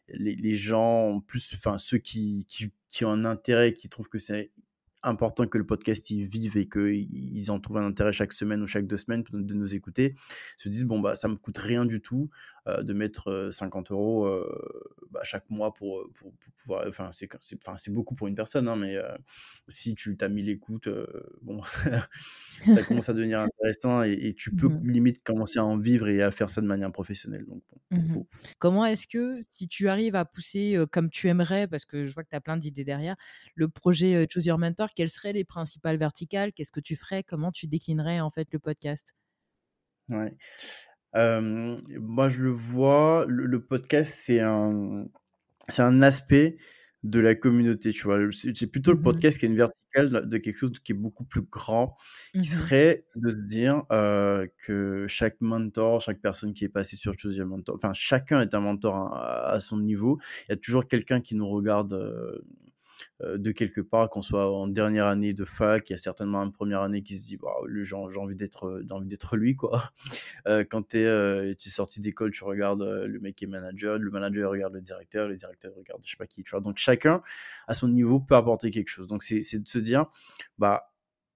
les gens plus, ceux qui ont un intérêt, qui trouvent que c'est important que le podcast y vive et qu'ils en trouvent un intérêt chaque semaine ou chaque 2 semaines de nous écouter, se disent ça me coûte rien du tout de mettre 50 euros chaque mois pour pouvoir, c'est beaucoup pour une personne, hein, mais si tu t'as mis l'écoute, ça commence à devenir intéressant et tu peux limite commencer à en vivre et à faire ça de manière professionnelle. Donc, Comment est-ce que, si tu arrives à pousser comme tu aimerais, parce que je vois que tu as plein d'idées derrière, le projet Choose Your Mentor, quelles seraient les principales verticales? Qu'est-ce que tu ferais? Comment tu déclinerais en fait le podcast? Ouais. Moi, je le vois, le podcast, c'est un aspect de la communauté, tu vois. C'est plutôt le podcast qui est une verticale de quelque chose qui est beaucoup plus grand, qui serait de se dire que chaque mentor, chaque personne qui est passée sur Choose Your Mentor, chacun est un mentor à son niveau. Il y a toujours quelqu'un qui nous regarde de quelque part, qu'on soit en dernière année de fac, il y a certainement une première année qui se dit j'ai envie d'être lui, quoi. Quand tu es sorti d'école, tu regardes le mec qui est manager, le manager regarde le directeur regarde je sais pas qui, tu vois. Donc chacun à son niveau peut apporter quelque chose. Donc c'est de se dire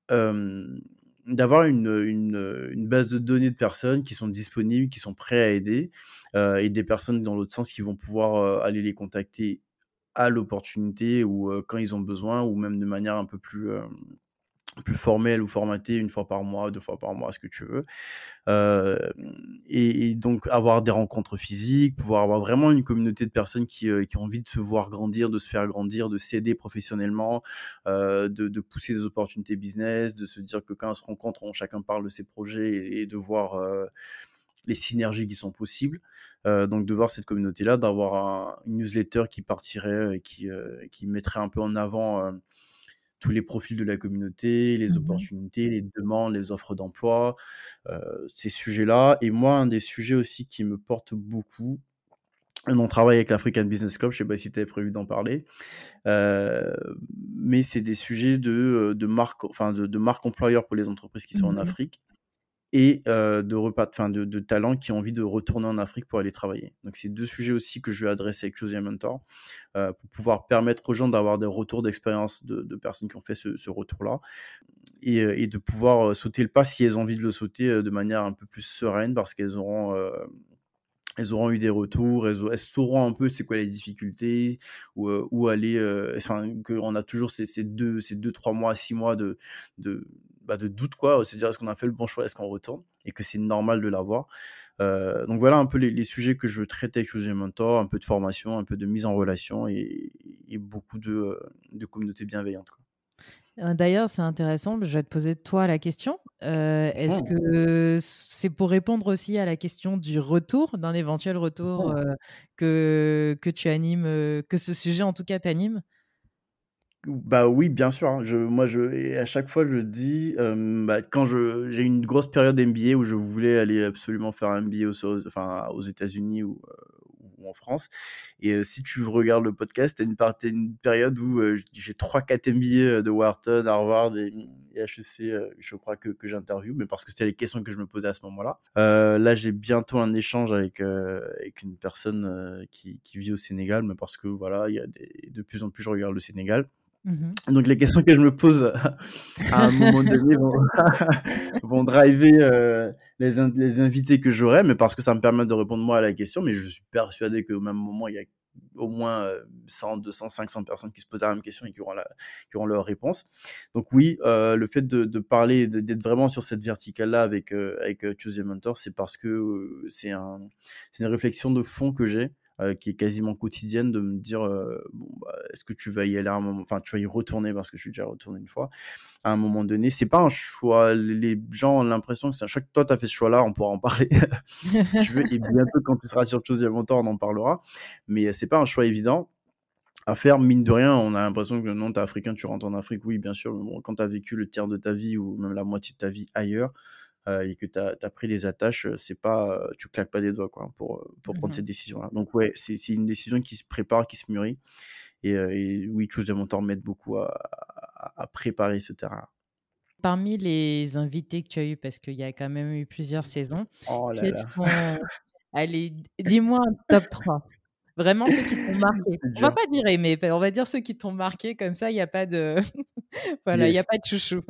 d'avoir une base de données de personnes qui sont disponibles, qui sont prêts à aider, et des personnes dans l'autre sens qui vont pouvoir aller les contacter à l'opportunité ou quand ils ont besoin, ou même de manière un peu plus plus formel ou formaté, une fois par mois, deux fois par mois, ce que tu veux. Et donc, avoir des rencontres physiques, pouvoir avoir vraiment une communauté de personnes qui ont envie de se voir grandir, de se faire grandir, de s'aider professionnellement, de pousser des opportunités business, de se dire que quand on se rencontre, chacun parle de ses projets et de voir les synergies qui sont possibles. Donc, de voir cette communauté-là, d'avoir une newsletter qui partirait et qui mettrait un peu en avant... tous les profils de la communauté, les opportunités, les demandes, les offres d'emploi, ces sujets-là. Et moi, un des sujets aussi qui me porte beaucoup, on travaille avec l'African Business Club, je ne sais pas si tu avais prévu d'en parler, mais c'est des sujets de marque employeur pour les entreprises qui sont en Afrique et de talents qui ont envie de retourner en Afrique pour aller travailler. Donc, c'est deux sujets aussi que je vais adresser avec Choose Your Mentor pour pouvoir permettre aux gens d'avoir des retours d'expérience de personnes qui ont fait ce retour-là et de pouvoir sauter le pas si elles ont envie de le sauter de manière un peu plus sereine parce qu'elles auront... Elles auront eu des retours, elles sauront un peu c'est quoi les difficultés, où aller. On a toujours ces deux, 3 mois, 6 mois de doute, quoi. C'est-à-dire, est-ce qu'on a fait le bon choix, est-ce qu'on retourne, et que c'est normal de l'avoir. Donc voilà un peu les sujets que je veux traiter avec Choose Your Mentor, un peu de formation, un peu de mise en relation et beaucoup de communautés bienveillantes, quoi. D'ailleurs, c'est intéressant, je vais te poser toi la question. Est-ce que c'est pour répondre aussi à la question du retour, d'un éventuel retour que tu animes, que ce sujet en tout cas t'anime ? Bah oui, bien sûr. Et à chaque fois, je dis, quand j'ai une grosse période MBA où je voulais aller absolument faire un MBA aux États-Unis ou en France. Et si tu regardes le podcast, tu as une période où j'ai 3-4 MBA de Wharton, Harvard et HEC, je crois, que j'interviewe, mais parce que c'était les questions que je me posais à ce moment-là. Là, j'ai bientôt un échange avec une personne qui vit au Sénégal, mais parce que voilà, de plus en plus, je regarde le Sénégal. Donc, les questions que je me pose à un moment donné vont driver les invités que j'aurai, mais parce que ça me permet de répondre moi à la question. Mais je suis persuadé qu'au même moment, il y a au moins 100, 200, 500 personnes qui se posent la même question et qui auront leur réponse. Donc oui, le fait de parler, d'être vraiment sur cette verticale-là avec Choose Your Mentor, c'est parce que c'est une réflexion de fond que j'ai. Qui est quasiment quotidienne, de me dire est-ce que tu vas y aller à un moment, enfin tu vas y retourner, parce que je suis déjà retourné une fois à un moment donné. C'est pas un choix, les gens ont l'impression que c'est un choix, que toi t'as fait ce choix là on pourra en parler si tu veux, et bientôt quand tu seras sur Choose Your Mentor on en parlera, mais c'est pas un choix évident à faire, mine de rien. On a l'impression que non, t'es africain, tu rentres en Afrique, oui bien sûr, mais bon, quand t'as vécu le tiers de ta vie ou même la moitié de ta vie ailleurs, et que tu as pris des attaches, c'est pas, tu claques pas des doigts, quoi, pour prendre cette décision-là. Donc ouais, c'est une décision qui se prépare, qui se mûrit. Et oui, Choose Your Mentor m'aide beaucoup à préparer ce terrain. Parmi les invités que tu as eu, parce qu'il y a quand même eu plusieurs saisons, allez, dis-moi un top 3. Vraiment ceux qui t'ont marqué. On va pas dire aimé, on va dire ceux qui t'ont marqué, comme ça il n'y a pas de voilà, il y a pas de chouchou.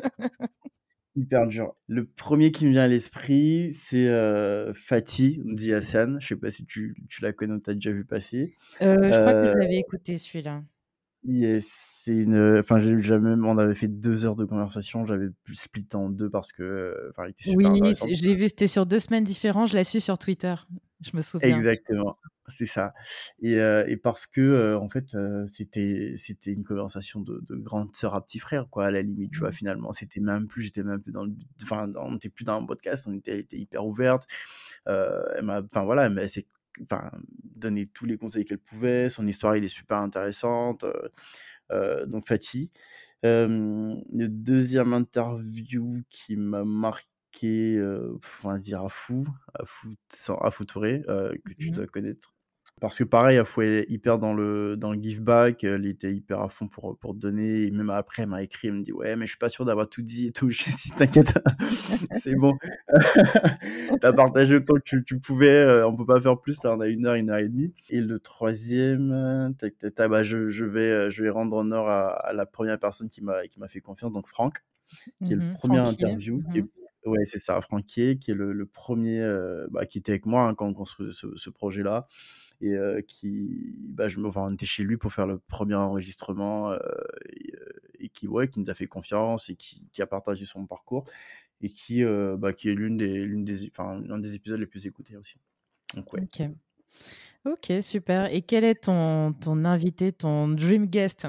Hyper dur. Le premier qui me vient à l'esprit, c'est Fati Diassen. Je ne sais pas si tu la connais ou tu as déjà vu passer. Je crois que je l'avais écouté, celui-là. Yes, c'est une... Enfin, on avait fait 2 heures de conversation. J'avais split en 2 parce que... Enfin, il était super intéressant. Oui, je l'ai vu, c'était sur 2 semaines différentes. Je l'ai su sur Twitter. Je me souviens. Exactement. C'est ça. Et parce que, en fait, c'était une conversation de grande sœur à petit frère, quoi, à la limite, tu vois, finalement. J'étais même plus dans le... Enfin, on n'était plus dans un podcast, elle était hyper ouverte. Elle s'est donné tous les conseils qu'elle pouvait. Son histoire, elle est super intéressante. Donc, Fati. Le deuxième interview qui m'a marqué, on va dire à Fou Touré, que tu dois connaître. Parce que pareil, Afou est hyper dans le give back, elle était hyper à fond pour donner, et même après elle m'a écrit, elle me dit ouais mais je suis pas sûr d'avoir tout dit et tout, je dis t'inquiète, c'est bon, t'as partagé autant que tu pouvais, on peut pas faire plus, ça, on a 1 heure, 1 heure et demie. Et le troisième, je vais rendre honneur à la première personne qui m'a fait confiance, donc Franck, qui est le premier interview, qui est... Ouais, c'est ça, Franquier, qui est le premier, qui était avec moi, hein, quand on construisait ce projet-là, et on était chez lui pour faire le premier enregistrement, et qui nous a fait confiance et qui a partagé son parcours et qui est l'un des épisodes les plus écoutés aussi. Donc, ouais. Ok, super. Et quel est ton invité, ton dream guest?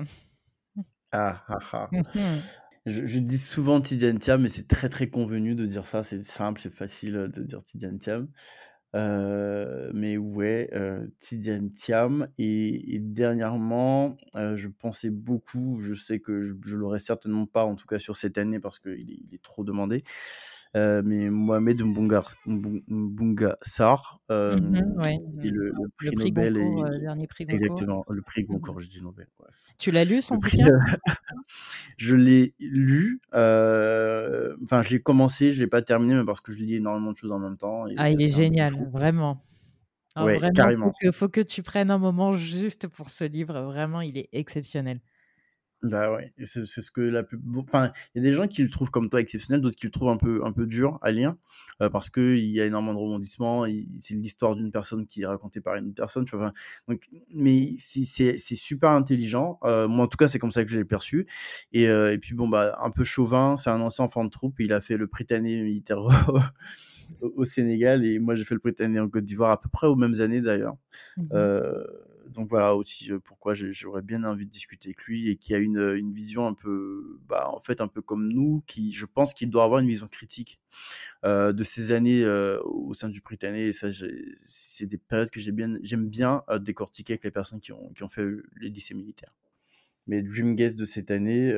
Je dis souvent Tidjane Thiam, mais c'est très très convenu de dire ça. C'est simple, c'est facile de dire Tidjane Thiam. Tidjane Thiam. Et dernièrement, je pensais beaucoup, je sais que je l'aurais certainement pas, en tout cas sur cette année, parce qu'il est trop demandé, mais Mohamed Mbougar Sarr, le prix Nobel Goncourt, dernier prix Goncourt. Exactement, le prix Goncourt, je dis Nobel. Ouais. Tu l'as lu son bouquin? Je l'ai lu, j'ai commencé, je ne l'ai pas terminé, mais parce que je lis énormément de choses en même temps. Et il est génial, vraiment. Alors, ouais, vraiment, carrément. Faut que tu prennes un moment juste pour ce livre, vraiment, il est exceptionnel. Bah ouais, c'est ce que la plus... Enfin, il y a des gens qui le trouvent comme toi exceptionnel, d'autres qui le trouvent un peu dur à lire, parce qu'il y a énormément de rebondissements, c'est l'histoire d'une personne qui est racontée par une autre personne, tu vois, donc, mais c'est super intelligent, moi en tout cas c'est comme ça que je l'ai perçu, et puis un peu chauvin, c'est un ancien enfant de troupe, il a fait le Prytanée militaire au Sénégal, et moi j'ai fait le Prytanée en Côte d'Ivoire à peu près aux mêmes années d'ailleurs, donc voilà aussi pourquoi j'aurais bien envie de discuter avec lui et qui a une vision un peu, un peu comme nous, qui je pense qu'il doit avoir une vision critique de ces années au sein du Prytanée. Et ça, c'est des périodes que j'aime bien décortiquer avec les personnes qui ont fait les lycées militaires. Mais dream guest de cette année.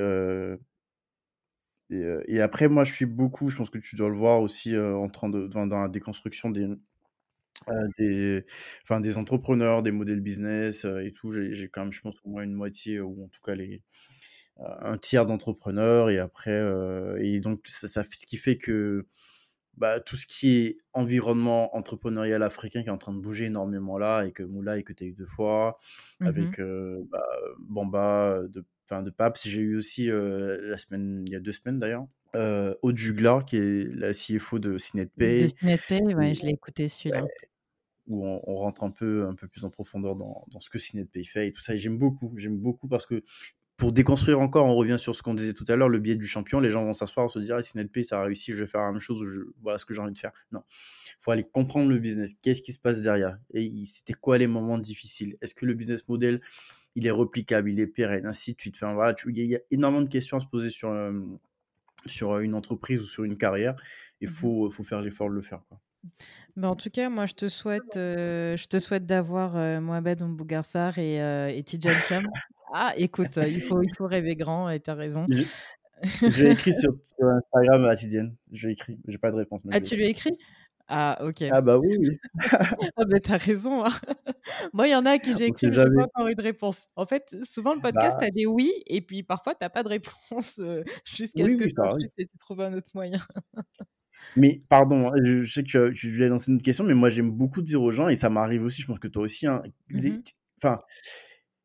Et après, moi, je suis beaucoup. Je pense que tu dois le voir aussi en train de dans la déconstruction des entrepreneurs, des modèles business et tout. J'ai quand même, je pense, au moins une moitié, ou en tout cas un tiers d'entrepreneurs, et après et donc ça ce qui fait que tout ce qui est environnement entrepreneurial africain qui est en train de bouger énormément là, et que Moula et que tu as eu 2 fois avec Bamba de Paps, j'ai eu aussi il y a 2 semaines d'ailleurs, Aude Juglard, qui est la CFO de Sinet Pay. De Sinet Pay, ouais, je l'ai écouté celui-là. Où on rentre un peu plus en profondeur dans ce que Sinet Pay fait et tout ça. Et j'aime beaucoup parce que pour déconstruire encore, on revient sur ce qu'on disait tout à l'heure, le biais du champion. Les gens vont s'asseoir, se dire Sinet Pay, ça a réussi, je vais faire la même chose, voilà ce que j'ai envie de faire. Non, il faut aller comprendre le business. Qu'est-ce qui se passe derrière? Et c'était quoi les moments difficiles? Est-ce que le business model, il est replicable, il est pérenne, ainsi de suite? Enfin, voilà, il y a énormément de questions à se poser sur une entreprise ou sur une carrière, il faut faire l'effort de le faire, quoi. Bah en tout cas, moi je te souhaite d'avoir Mohamed Mbougar Sarr et Tidjane Thiam. Écoute, il faut rêver grand, et t'as raison. J'ai écrit sur Instagram à Tidjane, j'ai écrit, j'ai pas de réponse. Tu lui as écrit? Ok. Oui. T'as raison. Hein. Moi, il y en a à qui j'ai écrit, mais j'ai pas encore eu de réponse. En fait, souvent le podcast, t'as des oui, et puis parfois t'as pas de réponse jusqu'à ce que tu trouves un autre moyen. Mais pardon, je sais que tu voulais lancer une autre question, mais moi j'aime beaucoup dire aux gens, et ça m'arrive aussi, je pense que toi aussi, hein,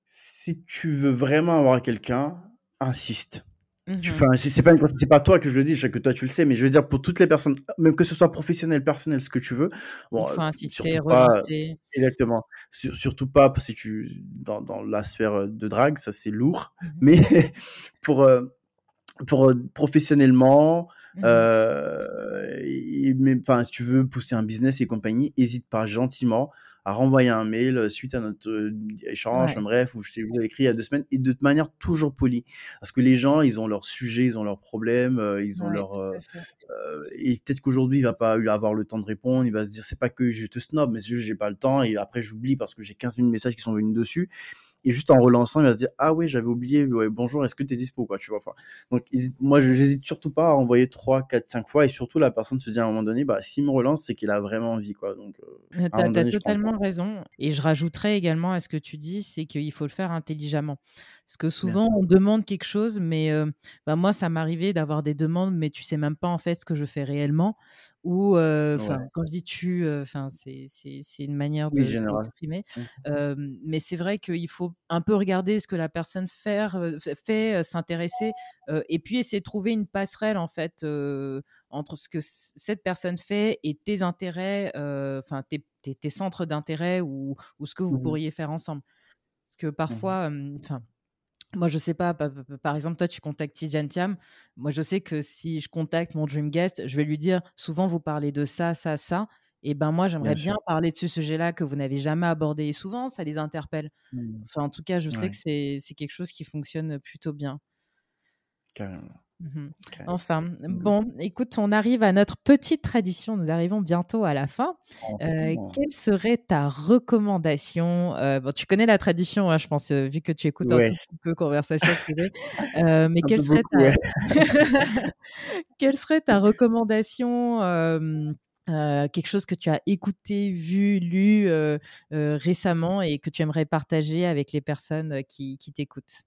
si tu veux vraiment avoir quelqu'un, insiste. C'est pas toi que je le dis, je sais que toi tu le sais, mais je veux dire pour toutes les personnes, même que ce soit professionnel, personnel, ce que tu veux, il faut insister, relancer. Exactement. Surtout pas si tu dans la sphère de drague, ça c'est lourd, mais pour professionnellement, si tu veux pousser un business et compagnie, hésite pas gentiment à renvoyer un mail suite à notre échange, ou je vous l'ai écrit il y a 2 semaines, et de manière toujours polie. Parce que les gens, ils ont leurs sujets, ils ont leurs problèmes, ils ont leurs... et peut-être qu'aujourd'hui, il ne va pas avoir le temps de répondre, il va se dire, c'est pas que je te snob, mais c'est juste que je n'ai pas le temps, et après j'oublie parce que j'ai 15 000 messages qui sont venus dessus. Et juste en relançant, il va se dire, j'avais oublié, bonjour, est-ce que t'es dispo, quoi, tu vois, donc, moi, j'hésite surtout pas à envoyer 3, 4, 5 fois, et surtout, la personne se dit à un moment donné, s'il me relance, c'est qu'il a vraiment envie, quoi, donc... T'as totalement raison, et je rajouterais également à ce que tu dis, c'est qu'il faut le faire intelligemment, parce que souvent, on demande quelque chose, mais moi, ça m'arrivait d'avoir des demandes, mais tu sais même pas, en fait, ce que je fais réellement, ou, quand je dis tu, c'est une manière de l'exprimer, mais c'est vrai qu'il faut un peu regarder ce que la personne fait, s'intéresser, et puis essayer de trouver une passerelle en fait entre ce que cette personne fait et tes intérêts, tes centres d'intérêt ou ce que vous pourriez faire ensemble. Parce que parfois, Moi, je sais pas, par exemple, toi, tu contactes Tidjane Thiam. Moi, je sais que si je contacte mon dream guest, je vais lui dire, souvent, vous parlez de ça, ça, ça. Et ben moi, j'aimerais bien parler de ce sujet-là que vous n'avez jamais abordé. Et souvent, ça les interpelle. Enfin, en tout cas, je sais que c'est quelque chose qui fonctionne plutôt bien. Carrément. Enfin, bon, écoute, on arrive à notre petite tradition. Nous arrivons bientôt à la fin. Quelle serait ta recommandation ? Bon, tu connais la tradition, hein, je pense, vu que tu écoutes un tout peu Conversation privée. Mais quelle serait, quelle serait ta recommandation ? Quelque chose que tu as écouté, vu, lu récemment et que tu aimerais partager avec les personnes qui t'écoutent?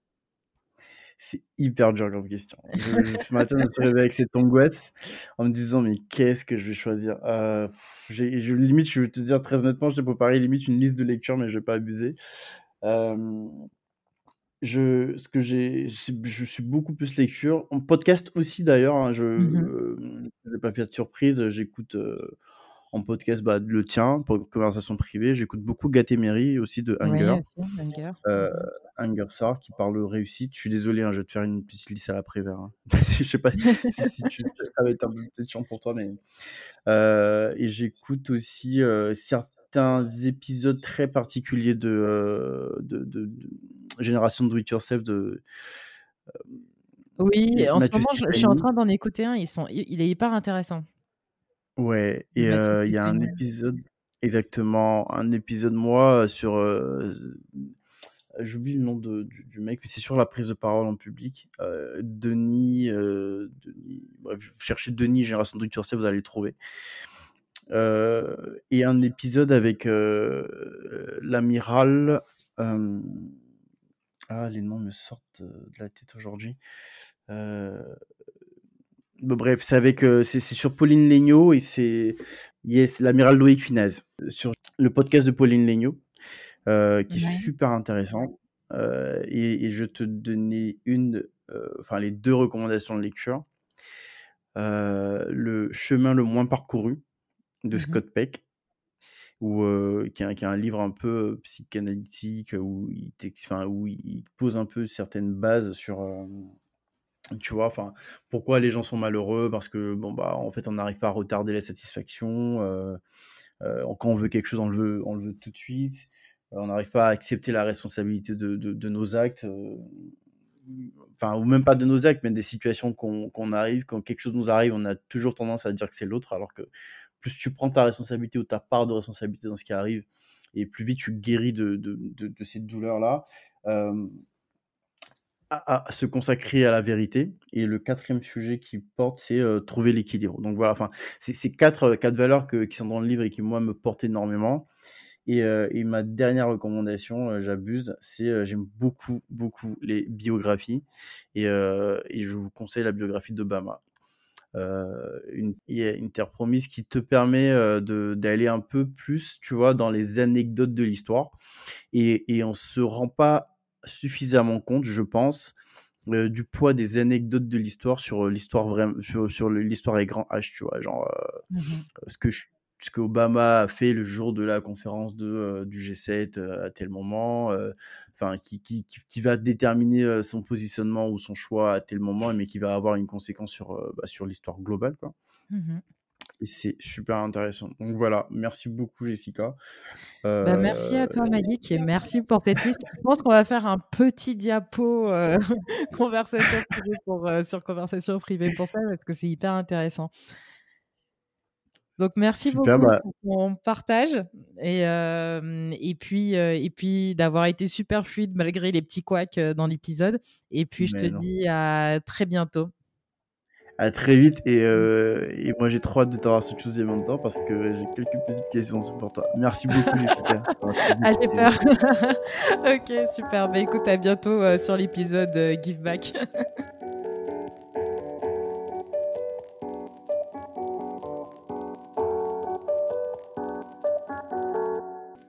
C'est hyper dur comme question. Ce matin, je me suis réveillé avec cette angoisse en me disant, mais qu'est-ce que je vais choisir? Limite, je vais te dire très honnêtement, je t'ai préparé limite une liste de lecture, mais je ne vais pas abuser. Je suis beaucoup plus lecture. En podcast aussi, d'ailleurs, hein, je n'ai pas fait de surprise. J'écoute en podcast le tien, pour une conversation privée. J'écoute beaucoup Gatemeri aussi de Hunger. Anger Sar qui parle de réussite. Je suis désolé, hein, je vais te faire une petite liste à la Prévert. Hein. Je ne sais pas si ça va être un peu chiant pour toi. Mais... et j'écoute aussi certains épisodes très particuliers de Génération Do It Yourself de en Mathieu, ce moment je suis en train d'en écouter un, il est hyper intéressant. Ouais, et il y a un épisode moi sur j'oublie le nom du mec, mais c'est sur la prise de parole en public. Denis, bref, vous cherchez Denis Génération Do It Yourself, vous allez le trouver. Et un épisode avec l'amiral les noms me sortent de la tête aujourd'hui. Bref, c'est avec c'est sur Pauline Legnaud et c'est l'amiral Loïc Finaz sur le podcast de Pauline Legnaud qui est super intéressant. Et je te donnais les deux recommandations de lecture. Le chemin le moins parcouru de Scott Peck. Qui est un livre un peu psychanalytique où il pose un peu certaines bases sur pourquoi les gens sont malheureux, parce que en fait on n'arrive pas à retarder la satisfaction, quand on veut quelque chose on le veut tout de suite, on n'arrive pas à accepter la responsabilité de nos actes, ou même pas de nos actes mais des situations quand quelque chose nous arrive, on a toujours tendance à dire que c'est l'autre, alors que plus tu prends ta responsabilité ou ta part de responsabilité dans ce qui arrive, et plus vite tu guéris de cette douleur-là, à se consacrer à la vérité. Et le quatrième sujet qu'il porte, c'est trouver l'équilibre. Donc voilà, c'est quatre valeurs qui sont dans le livre et qui, moi, me portent énormément. Et ma dernière recommandation, j'abuse, c'est j'aime beaucoup, beaucoup les biographies. Et je vous conseille la biographie de Bamba. Une terre promise qui te permet d'aller un peu plus, tu vois, dans les anecdotes de l'histoire, et on se rend pas suffisamment compte, je pense, du poids des anecdotes de l'histoire sur l'histoire vraiment, sur l'histoire avec grand H, tu vois, genre ce que Obama a fait le jour de la conférence du G7 à tel moment, qui va déterminer son positionnement ou son choix à tel moment, mais qui va avoir une conséquence sur l'histoire globale, quoi. Et c'est super intéressant. Donc voilà, merci beaucoup Jessica. Merci à toi Malik et merci pour cette liste. Je pense qu'on va faire un petit diapo conversation privée sur conversation privée pour ça, parce que c'est hyper intéressant. Donc, merci beaucoup pour ton partage et puis d'avoir été super fluide malgré les petits couacs dans l'épisode. Et puis, je te dis à très bientôt. À très vite. Et moi, j'ai trop hâte de t'avoir sur Choose Your Mentor parce que j'ai quelques petites questions pour toi. Merci beaucoup, Jessica. J'ai peur. Ok, super. Écoute, à bientôt sur l'épisode Give Back.